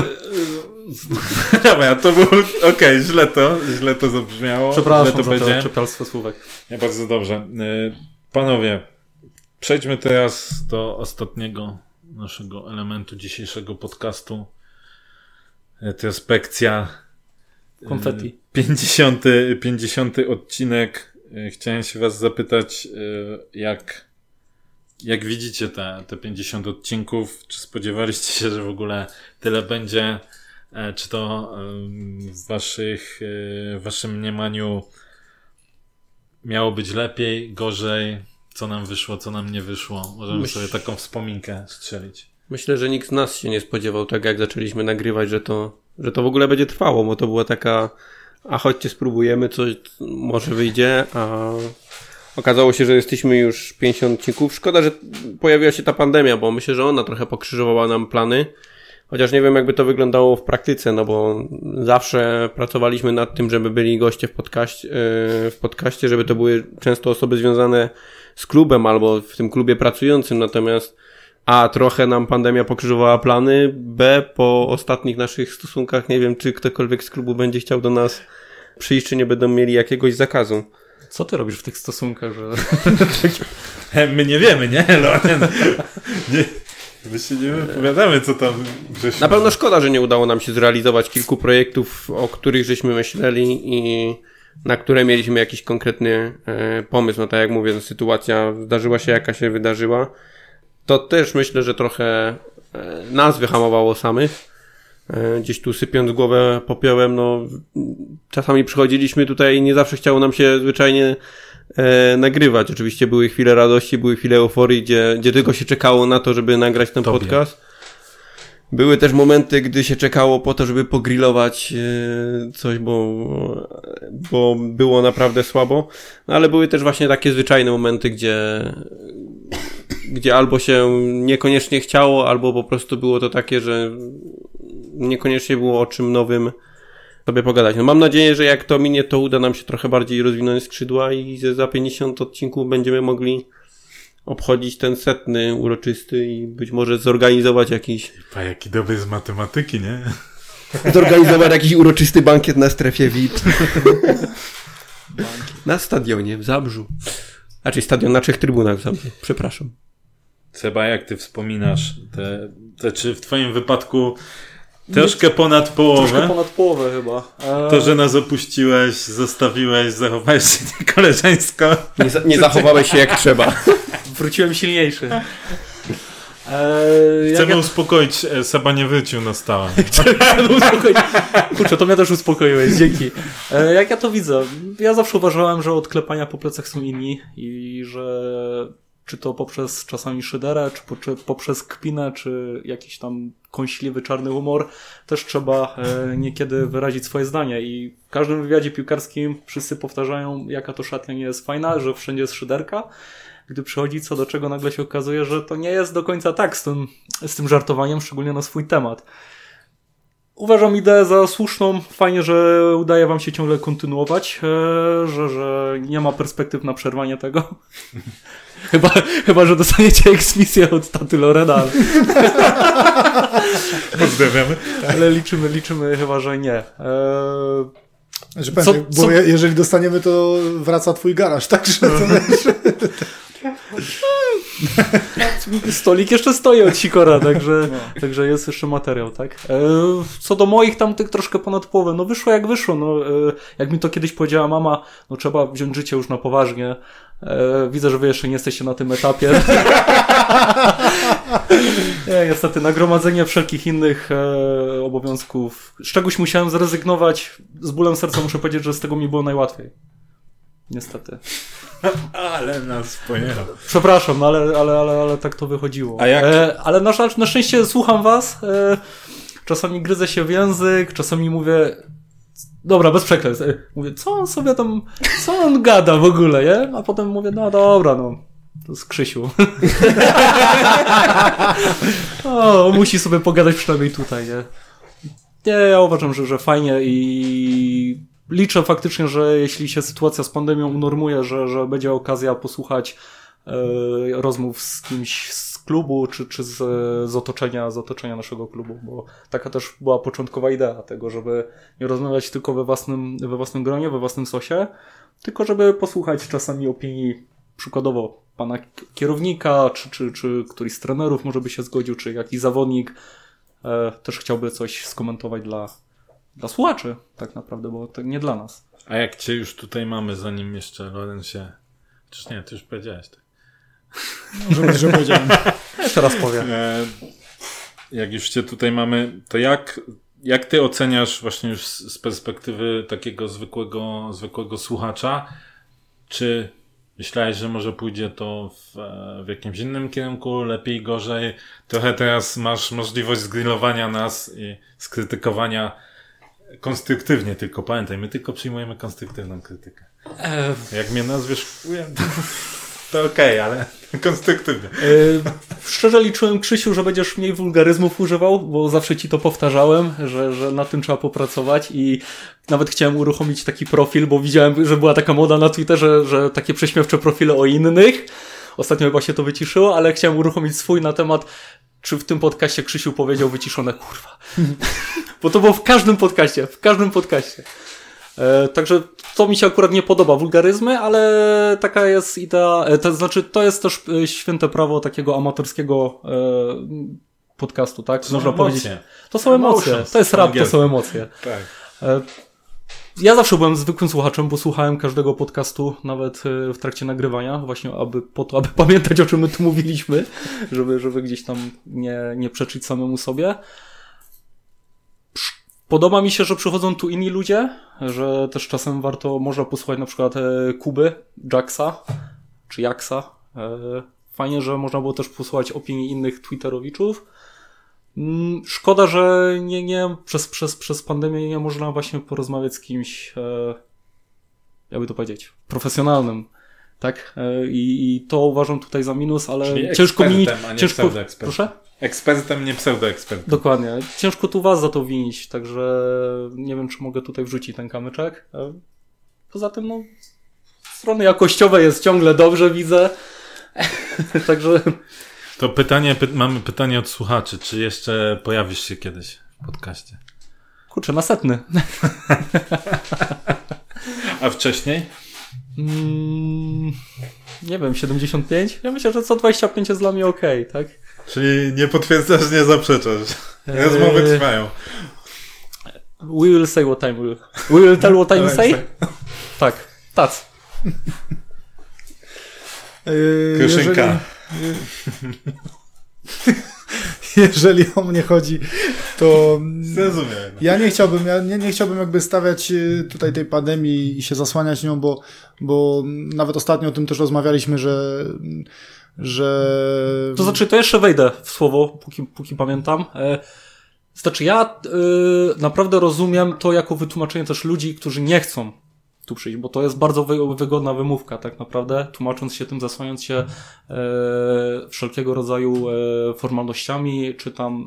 Dobra, to było... Okej, okay, źle to, źle to zabrzmiało. Przepraszam to za to czepialstwo słówek. Nie, bardzo dobrze. Panowie, przejdźmy teraz do ostatniego naszego elementu dzisiejszego podcastu. Retrospekcja. Konfetti. pięćdziesiąty, pięćdziesiąty odcinek Chciałem się was zapytać, jak, jak widzicie te, te pięćdziesiąt odcinków? Czy spodziewaliście się, że w ogóle tyle będzie? Czy to w waszych, w waszym mniemaniu miało być lepiej, gorzej? Co nam wyszło, co nam nie wyszło? Możemy Myś... sobie taką wspominkę strzelić. Myślę, że nikt z nas się nie spodziewał, tak jak zaczęliśmy nagrywać, że to, że to w ogóle będzie trwało, bo to była taka... A chodźcie, spróbujemy, coś może wyjdzie, a okazało się, że jesteśmy już pięćdziesiątników. Szkoda, że pojawiła się ta pandemia, bo myślę, że ona trochę pokrzyżowała nam plany, chociaż nie wiem, jakby to wyglądało w praktyce, no bo zawsze pracowaliśmy nad tym, żeby byli goście w podcaście, w podcaście, żeby to były często osoby związane z klubem albo w tym klubie pracującym, natomiast A, trochę nam pandemia pokrzyżowała plany, B, po ostatnich naszych stosunkach nie wiem, czy ktokolwiek z klubu będzie chciał do nas przyjść, czy nie będą mieli jakiegoś zakazu. Co ty robisz w tych stosunkach? Że... My nie wiemy, nie? nie my się nie wypowiadamy, co tam... Żeśmy... Na pewno szkoda, że nie udało nam się zrealizować kilku projektów, o których żeśmy myśleli i na które mieliśmy jakiś konkretny e, pomysł. No tak jak mówię, sytuacja zdarzyła się, jaka się wydarzyła. To też myślę, że trochę nas wyhamowało samych. Gdzieś tu sypiąc głowę popiołem, no czasami przychodziliśmy tutaj i nie zawsze chciało nam się zwyczajnie e, nagrywać. Oczywiście były chwile radości, były chwile euforii, gdzie, gdzie tylko się czekało na to, żeby nagrać ten Tobie. podcast. Były też momenty, gdy się czekało po to, żeby pogrillować coś, bo, bo było naprawdę słabo. No ale były też właśnie takie zwyczajne momenty, gdzie... gdzie albo się niekoniecznie chciało, albo po prostu było to takie, że niekoniecznie było o czym nowym sobie pogadać. No mam nadzieję, że jak to minie, to uda nam się trochę bardziej rozwinąć skrzydła i za pięćdziesiąt odcinków będziemy mogli obchodzić ten setny uroczysty i być może zorganizować jakiś... Pa, jaki dobry z matematyki, nie? Zorganizować jakiś uroczysty bankiet na strefie V I P. Na stadionie w Zabrzu. Znaczy stadion na trzech trybunach w Zabrzu. Przepraszam. Seba, jak ty wspominasz, te, te, czy w twoim wypadku troszkę ponad połowę? Troszkę ponad połowę chyba. Eee... To, że nas opuściłeś, zostawiłeś, zachowałeś się niekoleżeńsko. Nie, za, nie zachowałeś się jak trzeba. Wróciłem silniejszy. Eee, Chcemy ja... uspokoić, Seba nie wrócił na stałe. Chcemy uspokoić. Kurczę, to mnie też uspokoiłeś, dzięki. Eee, jak ja to widzę? Ja zawsze uważałem, że odklepania po plecach są inni i że... Czy to poprzez czasami szyderę, czy, po, czy poprzez kpinę, czy jakiś tam kąśliwy, czarny humor, też trzeba e, niekiedy wyrazić swoje zdanie. I w każdym wywiadzie piłkarskim wszyscy powtarzają, jaka to szatnia nie jest fajna, że wszędzie jest szyderka. Gdy przychodzi co do czego, nagle się okazuje, że to nie jest do końca tak z tym, z tym żartowaniem, szczególnie na swój temat. Uważam ideę za słuszną. Fajnie, że udaje wam się ciągle kontynuować, e, że, że nie ma perspektyw na przerwanie tego. Chyba, chyba, że dostaniecie eksmisję od taty Lorena. Pozdrawiamy. Ale liczymy, liczymy chyba, że nie. Eee... Co, co... Bo je, jeżeli dostaniemy, to wraca twój garaż, także to stolik jeszcze stoi od sikora, także, no. Także jest jeszcze materiał, tak? E, co do moich tamtych troszkę ponad połowę, no wyszło jak wyszło, no e, jak mi to kiedyś powiedziała mama, no trzeba wziąć życie już na poważnie. E, widzę, że wy jeszcze nie jesteście na tym etapie. Nie, niestety nagromadzenie wszelkich innych e, obowiązków. Z czegoś musiałem zrezygnować. Z bólem serca muszę powiedzieć, że z tego mi było najłatwiej. Niestety. Ale nas pojechał. Przepraszam, ale, ale, ale, ale tak to wychodziło. A jak? E, ale na, na szczęście słucham was. E, czasami gryzę się w język, czasami mówię... Dobra, bez przekleństw. E, mówię, co on sobie tam... Co on gada w ogóle, nie? A potem mówię, no dobra, no. To z Krzysiu. O, musi sobie pogadać przynajmniej tutaj, nie? Nie, ja uważam, że, że fajnie i... Liczę faktycznie, że jeśli się sytuacja z pandemią unormuje, że, że będzie okazja posłuchać e, rozmów z kimś z klubu, czy, czy z, z, otoczenia, z otoczenia naszego klubu, bo taka też była początkowa idea tego, żeby nie rozmawiać tylko we własnym, we własnym gronie, we własnym sosie, tylko żeby posłuchać czasami opinii przykładowo pana kierownika, czy, czy, czy któryś z trenerów może by się zgodził, czy jakiś zawodnik e, też chciałby coś skomentować dla... dla słuchaczy tak naprawdę, bo to nie dla nas. A jak cię już tutaj mamy, zanim jeszcze Lorenz się... Czyż nie, ty już powiedziałeś tak. Może być, że powiedziałem. Ja teraz powiem. E, jak już cię tutaj mamy, to jak, jak ty oceniasz właśnie już z perspektywy takiego zwykłego, zwykłego słuchacza, czy myślałeś, że może pójdzie to w, w jakimś innym kierunku, lepiej, gorzej? Trochę teraz masz możliwość zgrillowania nas i skrytykowania konstruktywnie tylko. Pamiętaj, my tylko przyjmujemy konstruktywną krytykę. Jak mnie nazwiesz, to okej, okay, ale konstruktywnie. Szczerze liczyłem, Krzysiu, że będziesz mniej wulgaryzmów używał, bo zawsze ci to powtarzałem, że, że na tym trzeba popracować i nawet chciałem uruchomić taki profil, bo widziałem, że była taka moda na Twitterze, że takie prześmiewcze profile o innych. Ostatnio chyba się to wyciszyło, ale chciałem uruchomić swój na temat, czy w tym podcaście Krzysiu powiedział wyciszone kurwa. Bo to było w każdym podcaście, w każdym podcaście. E, także to mi się akurat nie podoba, wulgaryzmy, ale taka jest idea, to znaczy to jest też święte prawo takiego amatorskiego e, podcastu, tak? To można emocje. powiedzieć. To są emocje, Emotions. to jest rap, to są emocje. Tak. E, ja zawsze byłem zwykłym słuchaczem, bo słuchałem każdego podcastu, nawet w trakcie nagrywania, właśnie aby po to, aby pamiętać, o czym my tu mówiliśmy, żeby, żeby gdzieś tam nie, nie przeczyć samemu sobie. Podoba mi się, że przychodzą tu inni ludzie, że też czasem warto, można posłuchać na przykład Kuby, Jacksa, czy Jacksa. Fajnie, że można było też posłuchać opinii innych twitterowiczów. Szkoda, że nie, nie, przez, przez, przez pandemię nie można właśnie porozmawiać z kimś, jakby to powiedzieć, profesjonalnym. Tak? I, i to uważam tutaj za minus, ale czyli ciężko mi... Ciężko... Proszę? Ekspertem, nie pseudoekspertem. Dokładnie. Ciężko tu was za to winić, także nie wiem, czy mogę tutaj wrzucić ten kamyczek. Poza tym, no, strony jakościowe jest ciągle dobrze, widzę. Także... To pytanie, py- mamy pytanie od słuchaczy. Czy jeszcze pojawisz się kiedyś w podcaście? Kurczę, na setny. A wcześniej? Mm, nie wiem, siedemdziesiąt pięć? Ja myślę, że co dwadzieścia pięć jest dla mnie okej, okay, tak? Czyli nie potwierdzasz, nie zaprzeczasz. Rozmowy eee... trwają. We will say what time will. We will tell what time say? Tak. Tac. Eee, Kruszynka. Jeżeli... jeżeli o mnie chodzi, to zrozumiałem. Ja nie chciałbym, ja nie, nie chciałbym jakby stawiać tutaj tej pandemii i się zasłaniać nią, bo, bo nawet ostatnio o tym też rozmawialiśmy, że że... To znaczy, to jeszcze wejdę w słowo, póki, póki pamiętam. Znaczy, ja y, naprawdę rozumiem to jako wytłumaczenie też ludzi, którzy nie chcą tu przyjść, bo to jest bardzo wy- wygodna wymówka tak naprawdę, tłumacząc się tym, zasłaniając się y, wszelkiego rodzaju y, formalnościami, czy tam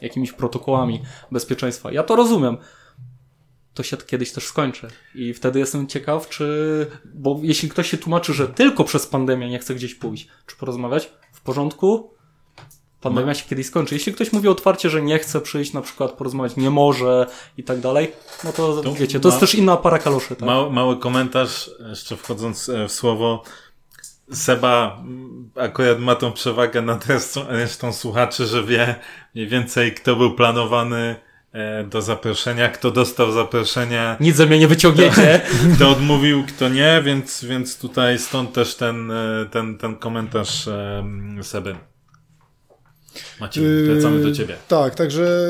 y, jakimiś protokołami bezpieczeństwa. Ja to rozumiem. To się kiedyś też skończy. I wtedy jestem ciekaw, czy... Bo jeśli ktoś się tłumaczy, że tylko przez pandemię nie chce gdzieś pójść, czy porozmawiać, w porządku, pandemia no. się kiedyś skończy. Jeśli ktoś mówi otwarcie, że nie chce przyjść, na przykład porozmawiać, nie może i tak dalej, no to tu, wiecie, to ma... jest też inna para kaloszy. Tak? Mały, mały komentarz, jeszcze wchodząc w słowo. Seba akurat ma tą przewagę nad resztą, resztą słuchaczy, że wie mniej więcej, kto był planowany do zaproszenia, kto dostał zaproszenie. Nic ze mnie nie wyciągniecie. Kto, kto odmówił, kto nie, więc, więc tutaj stąd też ten, ten, ten komentarz um, Seby. Maciej, wracamy do ciebie. Yy, tak, także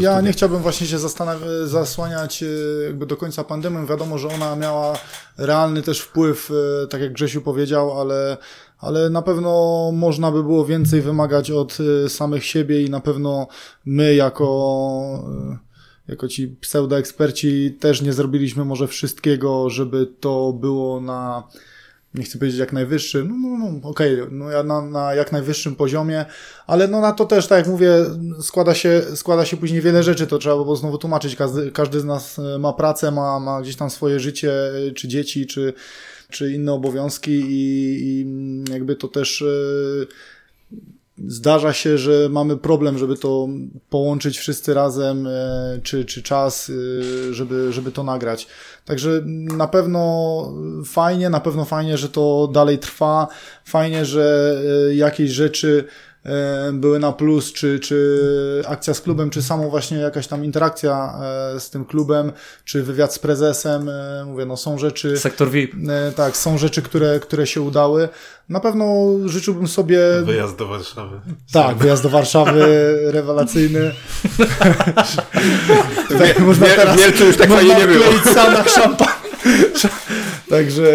ja nie chciałbym właśnie się zastanaw- zasłaniać jakby do końca pandemią. Wiadomo, że ona miała realny też wpływ, tak jak Grzesiu powiedział, ale ale na pewno można by było więcej wymagać od samych siebie i na pewno my jako, jako ci pseudoeksperci też nie zrobiliśmy może wszystkiego, żeby to było na, nie chcę powiedzieć jak najwyższym, no, no, no okej, okay, no ja na, na jak najwyższym poziomie, ale no na to też, tak jak mówię, składa się, składa się później wiele rzeczy, to trzeba było znowu tłumaczyć, każdy, każdy z nas ma pracę, ma, ma gdzieś tam swoje życie, czy dzieci, czy czy inne obowiązki i, i jakby to też yy, zdarza się, że mamy problem, żeby to połączyć wszyscy razem, yy, czy, czy czas, yy, żeby, żeby to nagrać. Także na pewno fajnie, na pewno fajnie, że to dalej trwa, fajnie, że yy, jakieś rzeczy były na plus, czy, czy akcja z klubem, czy samo właśnie jakaś tam interakcja z tym klubem, czy wywiad z prezesem, mówię, no są rzeczy... Sektor V I P. Tak, są rzeczy, które, które się udały. Na pewno życzyłbym sobie... Wyjazd do Warszawy. Tak, wyjazd do Warszawy, rewelacyjny. Tak, można teraz... W Mielcu już tak fajnie nie było. Można sam na szampan. Także,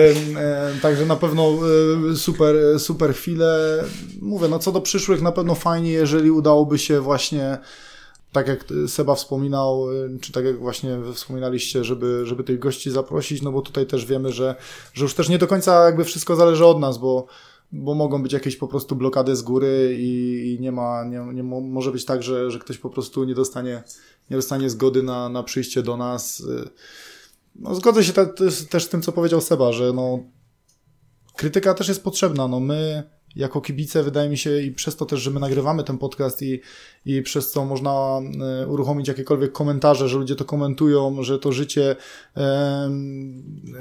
także na pewno super, super chwile. Mówię, no co do przyszłych, na pewno fajnie, jeżeli udałoby się właśnie, tak jak Seba wspominał, czy tak jak właśnie wspominaliście, żeby, żeby tych gości zaprosić, no bo tutaj też wiemy, że, że już też nie do końca jakby wszystko zależy od nas, bo bo mogą być jakieś po prostu blokady z góry i, i nie ma, nie, nie może być tak, że, że ktoś po prostu nie dostanie, nie dostanie zgody na, na przyjście do nas. No, zgodzę się te, te, też z tym, co powiedział Seba, że no, krytyka też jest potrzebna. No, my jako kibice, wydaje mi się, i przez to też, że my nagrywamy ten podcast i, i przez co można y, uruchomić jakiekolwiek komentarze, że ludzie to komentują, że to życie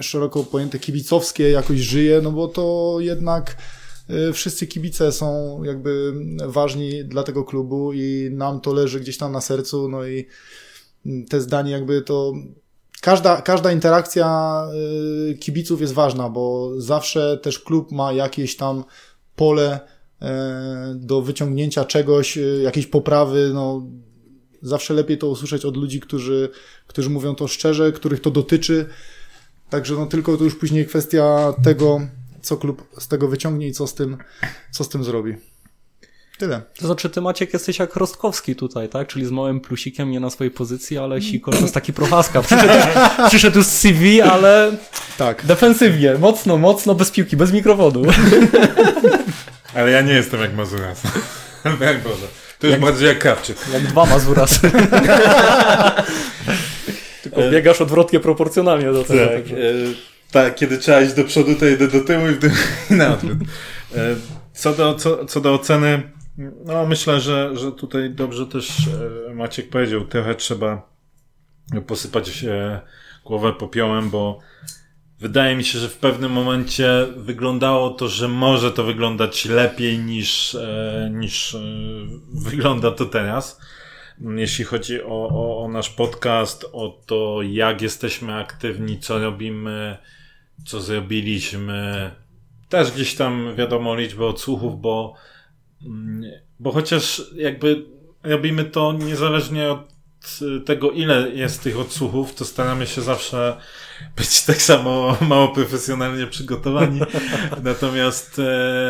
y, szeroko pojęte kibicowskie jakoś żyje, no bo to jednak y, wszyscy kibice są jakby ważni dla tego klubu i nam to leży gdzieś tam na sercu, no i y, te zdanie jakby to... Każda, każda interakcja kibiców jest ważna, bo zawsze też klub ma jakieś tam pole do wyciągnięcia czegoś, jakiejś poprawy. No, zawsze lepiej to usłyszeć od ludzi, którzy, którzy mówią to szczerze, których to dotyczy. Także no, tylko to już później kwestia tego, co klub z tego wyciągnie i co z tym, co z tym zrobi. Tyle. To znaczy ty, Maciek, jesteś jak Rostkowski tutaj, tak? Czyli z małym plusikiem, nie na swojej pozycji, ale sikor to jest taki Prochaska. Przyszedł, przyszedł z C V, ale tak. Defensywnie, mocno, mocno, bez piłki, bez mikrofonu. Ale ja nie jestem jak Mazurias. To jest jak, bardziej jak Krawczyk. Jak dwa Mazuriasy. Tylko biegasz odwrotnie proporcjonalnie do tego. Tak, tak, kiedy trzeba iść do przodu, to idę do tyłu i, w tyłu, i na odwrót. Co do, co, co do oceny, no myślę, że, że tutaj dobrze też Maciek powiedział, trochę trzeba posypać głowę popiołem, bo wydaje mi się, że w pewnym momencie wyglądało to, że może to wyglądać lepiej niż, niż wygląda to teraz. Jeśli chodzi o, o, o nasz podcast, o to jak jesteśmy aktywni, co robimy, co zrobiliśmy. Też gdzieś tam wiadomo liczbę odsłuchów, bo bo chociaż jakby robimy to niezależnie od tego, ile jest tych odsłuchów, to staramy się zawsze być tak samo mało profesjonalnie przygotowani. Natomiast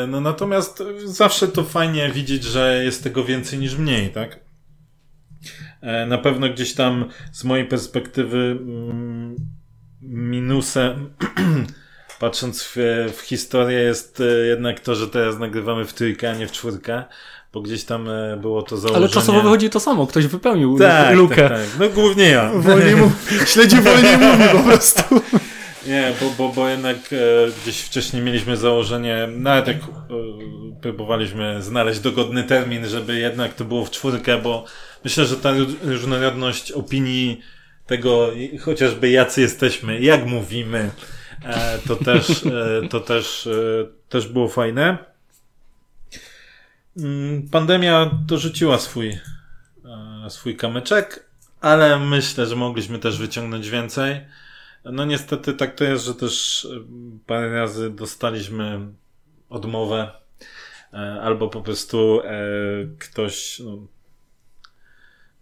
no natomiast zawsze to fajnie widzieć, że jest tego więcej niż mniej, tak? Na pewno gdzieś tam z mojej perspektywy minusem patrząc w, w historię jest jednak to, że teraz nagrywamy w trójkę, a nie w czwórkę, bo gdzieś tam było to założenie. Ale czasowo wychodzi to samo, ktoś wypełnił tak, lukę. Tak, tak. No głównie ja. Wolniej mu... Śledzi wolniej mówi po prostu. Nie, bo, bo, bo jednak e, gdzieś wcześniej mieliśmy założenie, nawet jak e, próbowaliśmy znaleźć dogodny termin, żeby jednak to było w czwórkę, bo myślę, że ta różnorodność opinii tego, chociażby jacy jesteśmy, jak mówimy, to też, to też, też było fajne. Pandemia dorzuciła swój, swój kamyczek, ale myślę, że mogliśmy też wyciągnąć więcej. No niestety tak to jest, że też parę razy dostaliśmy odmowę, albo po prostu ktoś, no,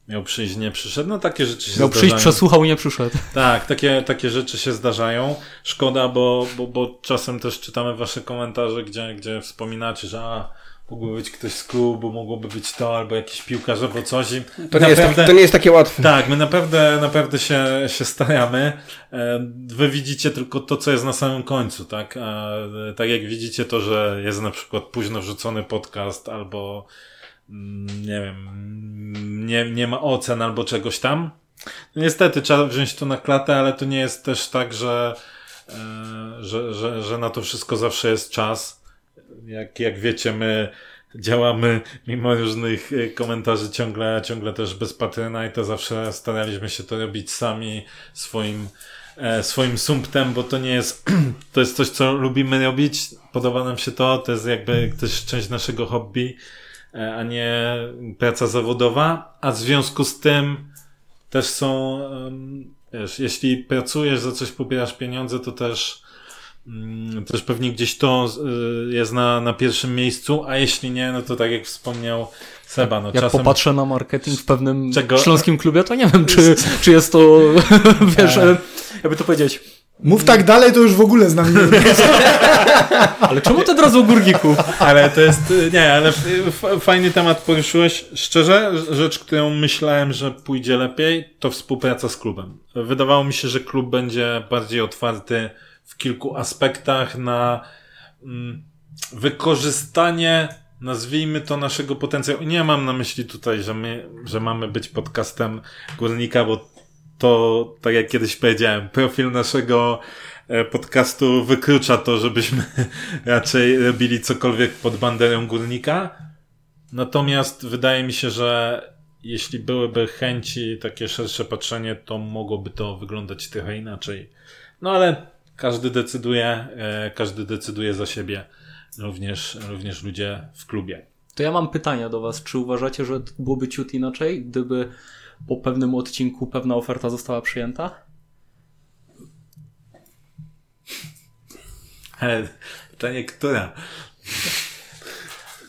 miał przyjść, nie przyszedł. No takie rzeczy się miał zdarzają. Miał przyjść, przesłuchał i nie przyszedł. Tak, takie, takie rzeczy się zdarzają. Szkoda, bo, bo, bo czasem też czytamy wasze komentarze, gdzie, gdzie wspominacie, że a, mógłby być ktoś z klubu, mogłoby być to, albo jakiś piłkarz, albo coś. I to, nie naprawdę, jest, to nie jest takie łatwe. Tak, my naprawdę, naprawdę się, się staramy. Wy widzicie tylko to, co jest na samym końcu, tak? A, tak jak widzicie to, że jest na przykład późno wrzucony podcast, albo nie wiem, nie, nie ma ocen albo czegoś tam. Niestety trzeba wziąć to na klatę, ale to nie jest też tak, że, e, że, że, że na to wszystko zawsze jest czas. Jak, jak wiecie, my działamy mimo różnych komentarzy ciągle, ciągle też bez patryna i to zawsze staraliśmy się to robić sami swoim, e, swoim sumptem, bo to nie jest, to jest coś, co lubimy robić. Podoba nam się to, to jest jakby też część naszego hobby. a nie praca zawodowa, a w związku z tym też są, wiesz, jeśli pracujesz, za coś pobierasz pieniądze, to też też pewnie gdzieś to jest na, na pierwszym miejscu, a jeśli nie, no to tak jak wspomniał Seba. No jak czasem popatrzę na marketing w pewnym czego? śląskim klubie, to nie wiem, czy, czy jest to, wiesz, ale jakby to powiedzieć. Mów tak dalej, to już w ogóle znam. Ale czemu to od razu o Górniku? Ale to jest, nie, ale fajny temat poruszyłeś. Szczerze, rzecz, którą myślałem, że pójdzie lepiej, to współpraca z klubem. Wydawało mi się, że klub będzie bardziej otwarty w kilku aspektach na mm, wykorzystanie, nazwijmy to, naszego potencjału. Nie mam na myśli tutaj, że my, że mamy być podcastem Górnika, bo to, tak jak kiedyś powiedziałem, profil naszego podcastu wyklucza to, żebyśmy raczej robili cokolwiek pod banderą Górnika. Natomiast wydaje mi się, że jeśli byłyby chęci, takie szersze patrzenie, to mogłoby to wyglądać trochę inaczej. No ale każdy decyduje, każdy decyduje za siebie, również, również ludzie w klubie. To ja mam pytania do was. Czy uważacie, że byłoby ciut inaczej, gdyby po pewnym odcinku pewna oferta została przyjęta? Ale pytanie, która?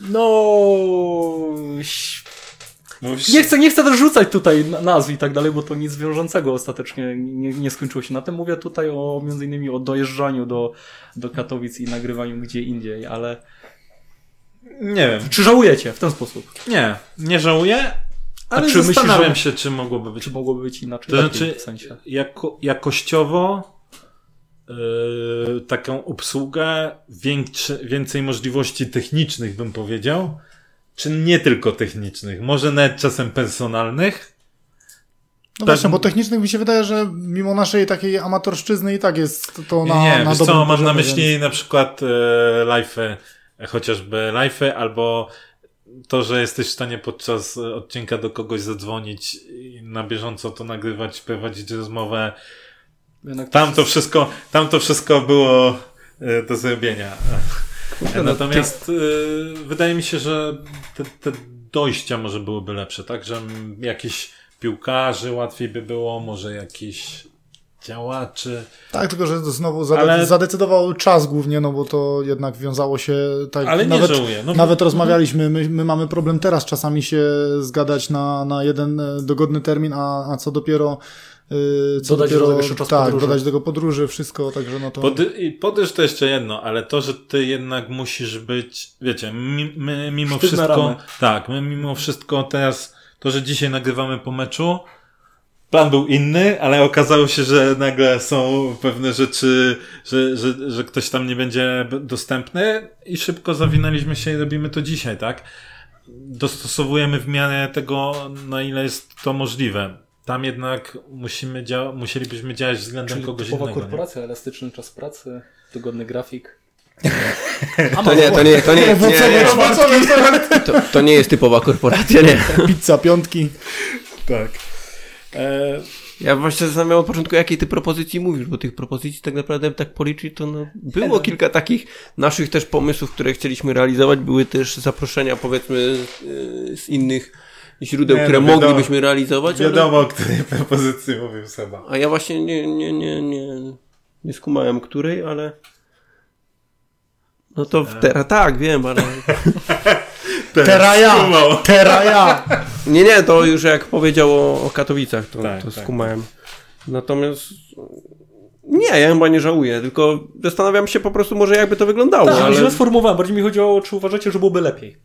No... Nie chcę, nie chcę też rzucać tutaj nazw i tak dalej, bo to nic wiążącego ostatecznie nie, nie skończyło się na tym. Mówię tutaj o, między innymi o dojeżdżaniu do, do Katowic i nagrywaniu gdzie indziej, ale... Nie wiem. Czy żałujecie w ten sposób? Nie, nie żałuję. Ale czy zastanawiam myślisz, się, czy mogłoby być, czy mogłoby być inaczej. To znaczy, w sensie. jako, jakościowo yy, taką obsługę, większy, więcej możliwości technicznych, bym powiedział, czy nie tylko technicznych, może nawet czasem personalnych. No tak, właśnie, bo technicznych mi się wydaje, że mimo naszej takiej amatorszczyzny i tak jest to na Nie, na wiesz co, mam na myśli więc... na przykład y, live'y, chociażby live'y albo to, że jesteś w stanie podczas odcinka do kogoś zadzwonić i na bieżąco to nagrywać, prowadzić rozmowę. Tam to wszystko, tam to wszystko było do zrobienia. Natomiast wydaje mi się, że te, te dojścia może byłyby lepsze, tak? Że jakiś piłkarzy łatwiej by było, może jakiś działaczy. Tak, tylko że znowu zade- ale... zadecydował czas głównie, no bo to jednak wiązało się tak. Ale nawet, nie żałuję. No, nawet bo... rozmawialiśmy, my, my mamy problem teraz czasami się zgadać na, na jeden dogodny termin, a, a co dopiero yy, co dodać dopiero, do tego jeszcze czas tak, podróży. Dodać do tego podróży, wszystko, także no to... Pody- podróż to jeszcze jedno, ale to, że ty jednak musisz być, wiecie, mi- my mimo Sztywne wszystko... Ramy. Tak, my mimo wszystko teraz, to, że dzisiaj nagrywamy po meczu, plan był inny, ale okazało się, że nagle są pewne rzeczy, że, że, że ktoś tam nie będzie dostępny i szybko zawinęliśmy się i robimy to dzisiaj, tak? Dostosowujemy w miarę tego, na ile jest to możliwe. Tam jednak musimy dzia- musielibyśmy działać względem Czyli kogoś innego. Korporacja, nie? Elastyczny czas pracy, tygodny grafik. To nie, to nie, to nie, to nie, nie, nie. To, to nie jest typowa korporacja, nie. Pizza, piątki. Tak. Ja właśnie zastanawiam od początku, jakiej ty propozycji mówisz, bo tych propozycji tak naprawdę tak policzyć, to no, było kilka takich naszych też pomysłów, które chcieliśmy realizować, były też zaproszenia powiedzmy z innych źródeł, nie, które no, moglibyśmy wiadomo, realizować. Wiadomo, ale... o której propozycji mówił Seba. A ja właśnie nie, nie, nie, nie, nie skumałem której, ale no to teraz tak, wiem, ale... Teraz ja! Teraz ja! Nie, nie, to już jak powiedział o, o Katowicach, to, tak, to skumałem. Tak. Natomiast nie, ja chyba nie żałuję, tylko zastanawiam się po prostu może jakby to wyglądało. Tak, ale źle sformułowałem, bardziej mi chodziło, czy uważacie, że byłoby lepiej.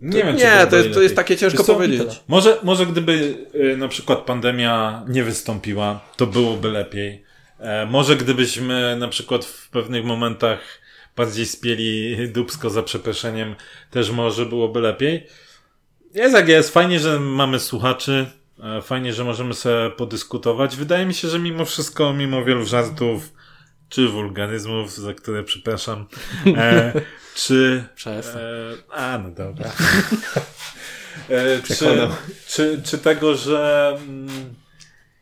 Nie, to, wiem, nie, czy to, jest, to jest takie ciężko co, powiedzieć. Może, może gdyby y, na przykład pandemia nie wystąpiła, to byłoby lepiej. E, może gdybyśmy na przykład w pewnych momentach bardziej spieli dupsko, za przeproszeniem, też może byłoby lepiej. Jest jak jest, fajnie, że mamy słuchaczy, fajnie, że możemy sobie podyskutować. Wydaje mi się, że mimo wszystko, mimo wielu żartów, czy wulgaryzmów, za które przepraszam, e, czy... Przestań. E, a, no dobra. E, czy, czy, czy tego, że... Mm,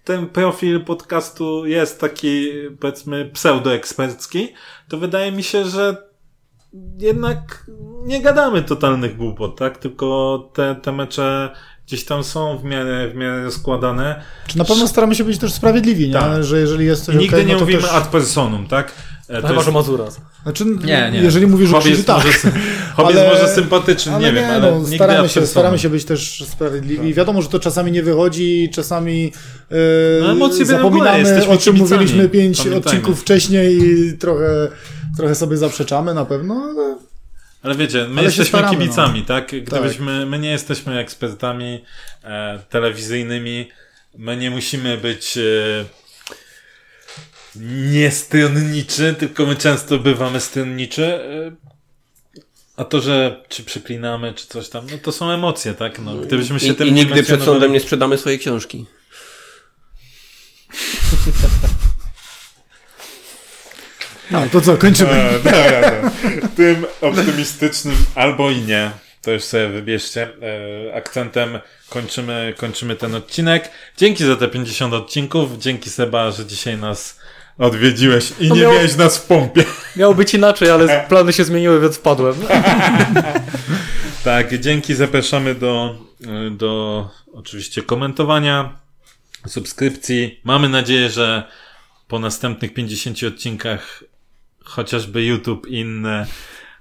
ten profil podcastu jest taki, powiedzmy, pseudoekspercki, to wydaje mi się, że jednak nie gadamy totalnych głupot, tak? Tylko te, te mecze gdzieś tam są w miarę, w miarę składane. Czy na pewno staramy się być też sprawiedliwi, nie? Tak. Że jeżeli jest coś I nigdy okay, nie no to mówimy też... ad personum, tak? To chyba, jest... że Mazurias. Znaczy, nie, nie. Jeżeli mówisz o Krzyżu, tak. Hobby jest może sympatyczny, nie, nie wiem, ale no, nigdy staramy się, staramy się być też sprawiedliwi. Tak. Wiadomo, że to czasami nie wychodzi, czasami yy, no, zapominamy, o czym mówiliśmy pięć Pamiętajmy. odcinków wcześniej i trochę, trochę sobie zaprzeczamy na pewno, ale... Ale wiecie, my ale jesteśmy staramy, kibicami, no. tak? Gdybyśmy, tak. My nie jesteśmy ekspertami e, telewizyjnymi, my nie musimy być... E, nie stronniczy, tylko my często bywamy stronniczy, a to, że czy przeklinamy, czy coś tam, no to są emocje, tak? No, gdybyśmy się I, tym i nigdy przed sądem nie sprzedamy swojej książki. No to co, kończymy. E, dobra, dobra. Tym optymistycznym albo i nie, to już sobie wybierzcie, e, akcentem kończymy, kończymy ten odcinek. Dzięki za te pięćdziesiąt odcinków, dzięki Seba, że dzisiaj nas odwiedziłeś i no nie miał... miałeś nas w pompie. Miało być inaczej, ale plany się zmieniły, więc wpadłem. Tak, dzięki. Zapraszamy do, do oczywiście komentowania, subskrypcji. Mamy nadzieję, że po następnych pięćdziesięciu odcinkach chociażby YouTube i inne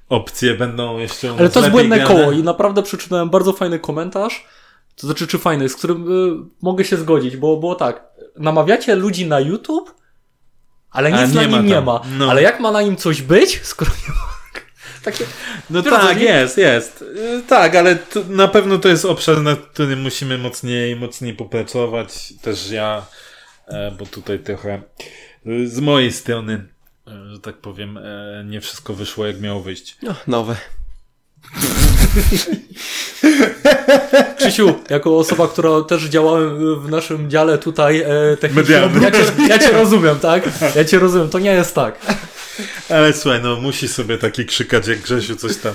opcje będą jeszcze ale to jest błędne grane. Koło i naprawdę przeczytałem bardzo fajny komentarz, to znaczy czy fajny, z którym y, mogę się zgodzić, bo było tak, namawiacie ludzi na YouTube, ale nic na nim nie ma. No. Ale jak ma na nim coś być, skoro nie ma... Takie... No Wiesz, tak, nie... jest, jest. Tak, ale to, na pewno to jest obszar, nad którym musimy mocniej, mocniej popracować. Też ja, bo tutaj trochę z mojej strony, że tak powiem, nie wszystko wyszło jak miało wyjść. No, nowe. Krzysiu, jako osoba, która też działałem w naszym dziale tutaj e, technicznym, ja cię, ja cię rozumiem, tak? Ja cię rozumiem, to nie jest tak. Ale słuchaj, no musi sobie taki krzykać jak Grzesiu coś tam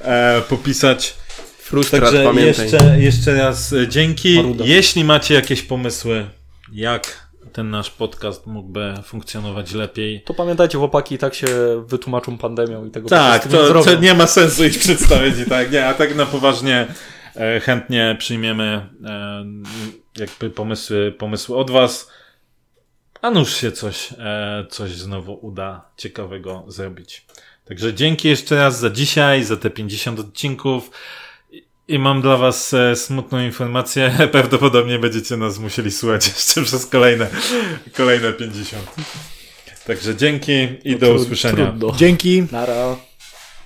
e, popisać. Frustrat, Także pamiętaj. Jeszcze, jeszcze raz dzięki. Maruda. Jeśli macie jakieś pomysły, jak ten nasz podcast mógłby funkcjonować lepiej. To pamiętajcie, chłopaki i tak się wytłumaczą pandemią i tego tak, po to, to nie ma sensu ich przedstawić i tak, nie, a tak na poważnie e, chętnie przyjmiemy e, jakby pomysły, pomysły od was, a nuż się coś, e, coś znowu uda ciekawego zrobić. Także dzięki jeszcze raz za dzisiaj, za te pięćdziesiąt odcinków. I mam dla was e, smutną informację. Prawdopodobnie będziecie nas musieli słuchać jeszcze przez kolejne, kolejne pięćdziesiąt. Także dzięki i no, do usłyszenia. Trudno. Dzięki. Nara.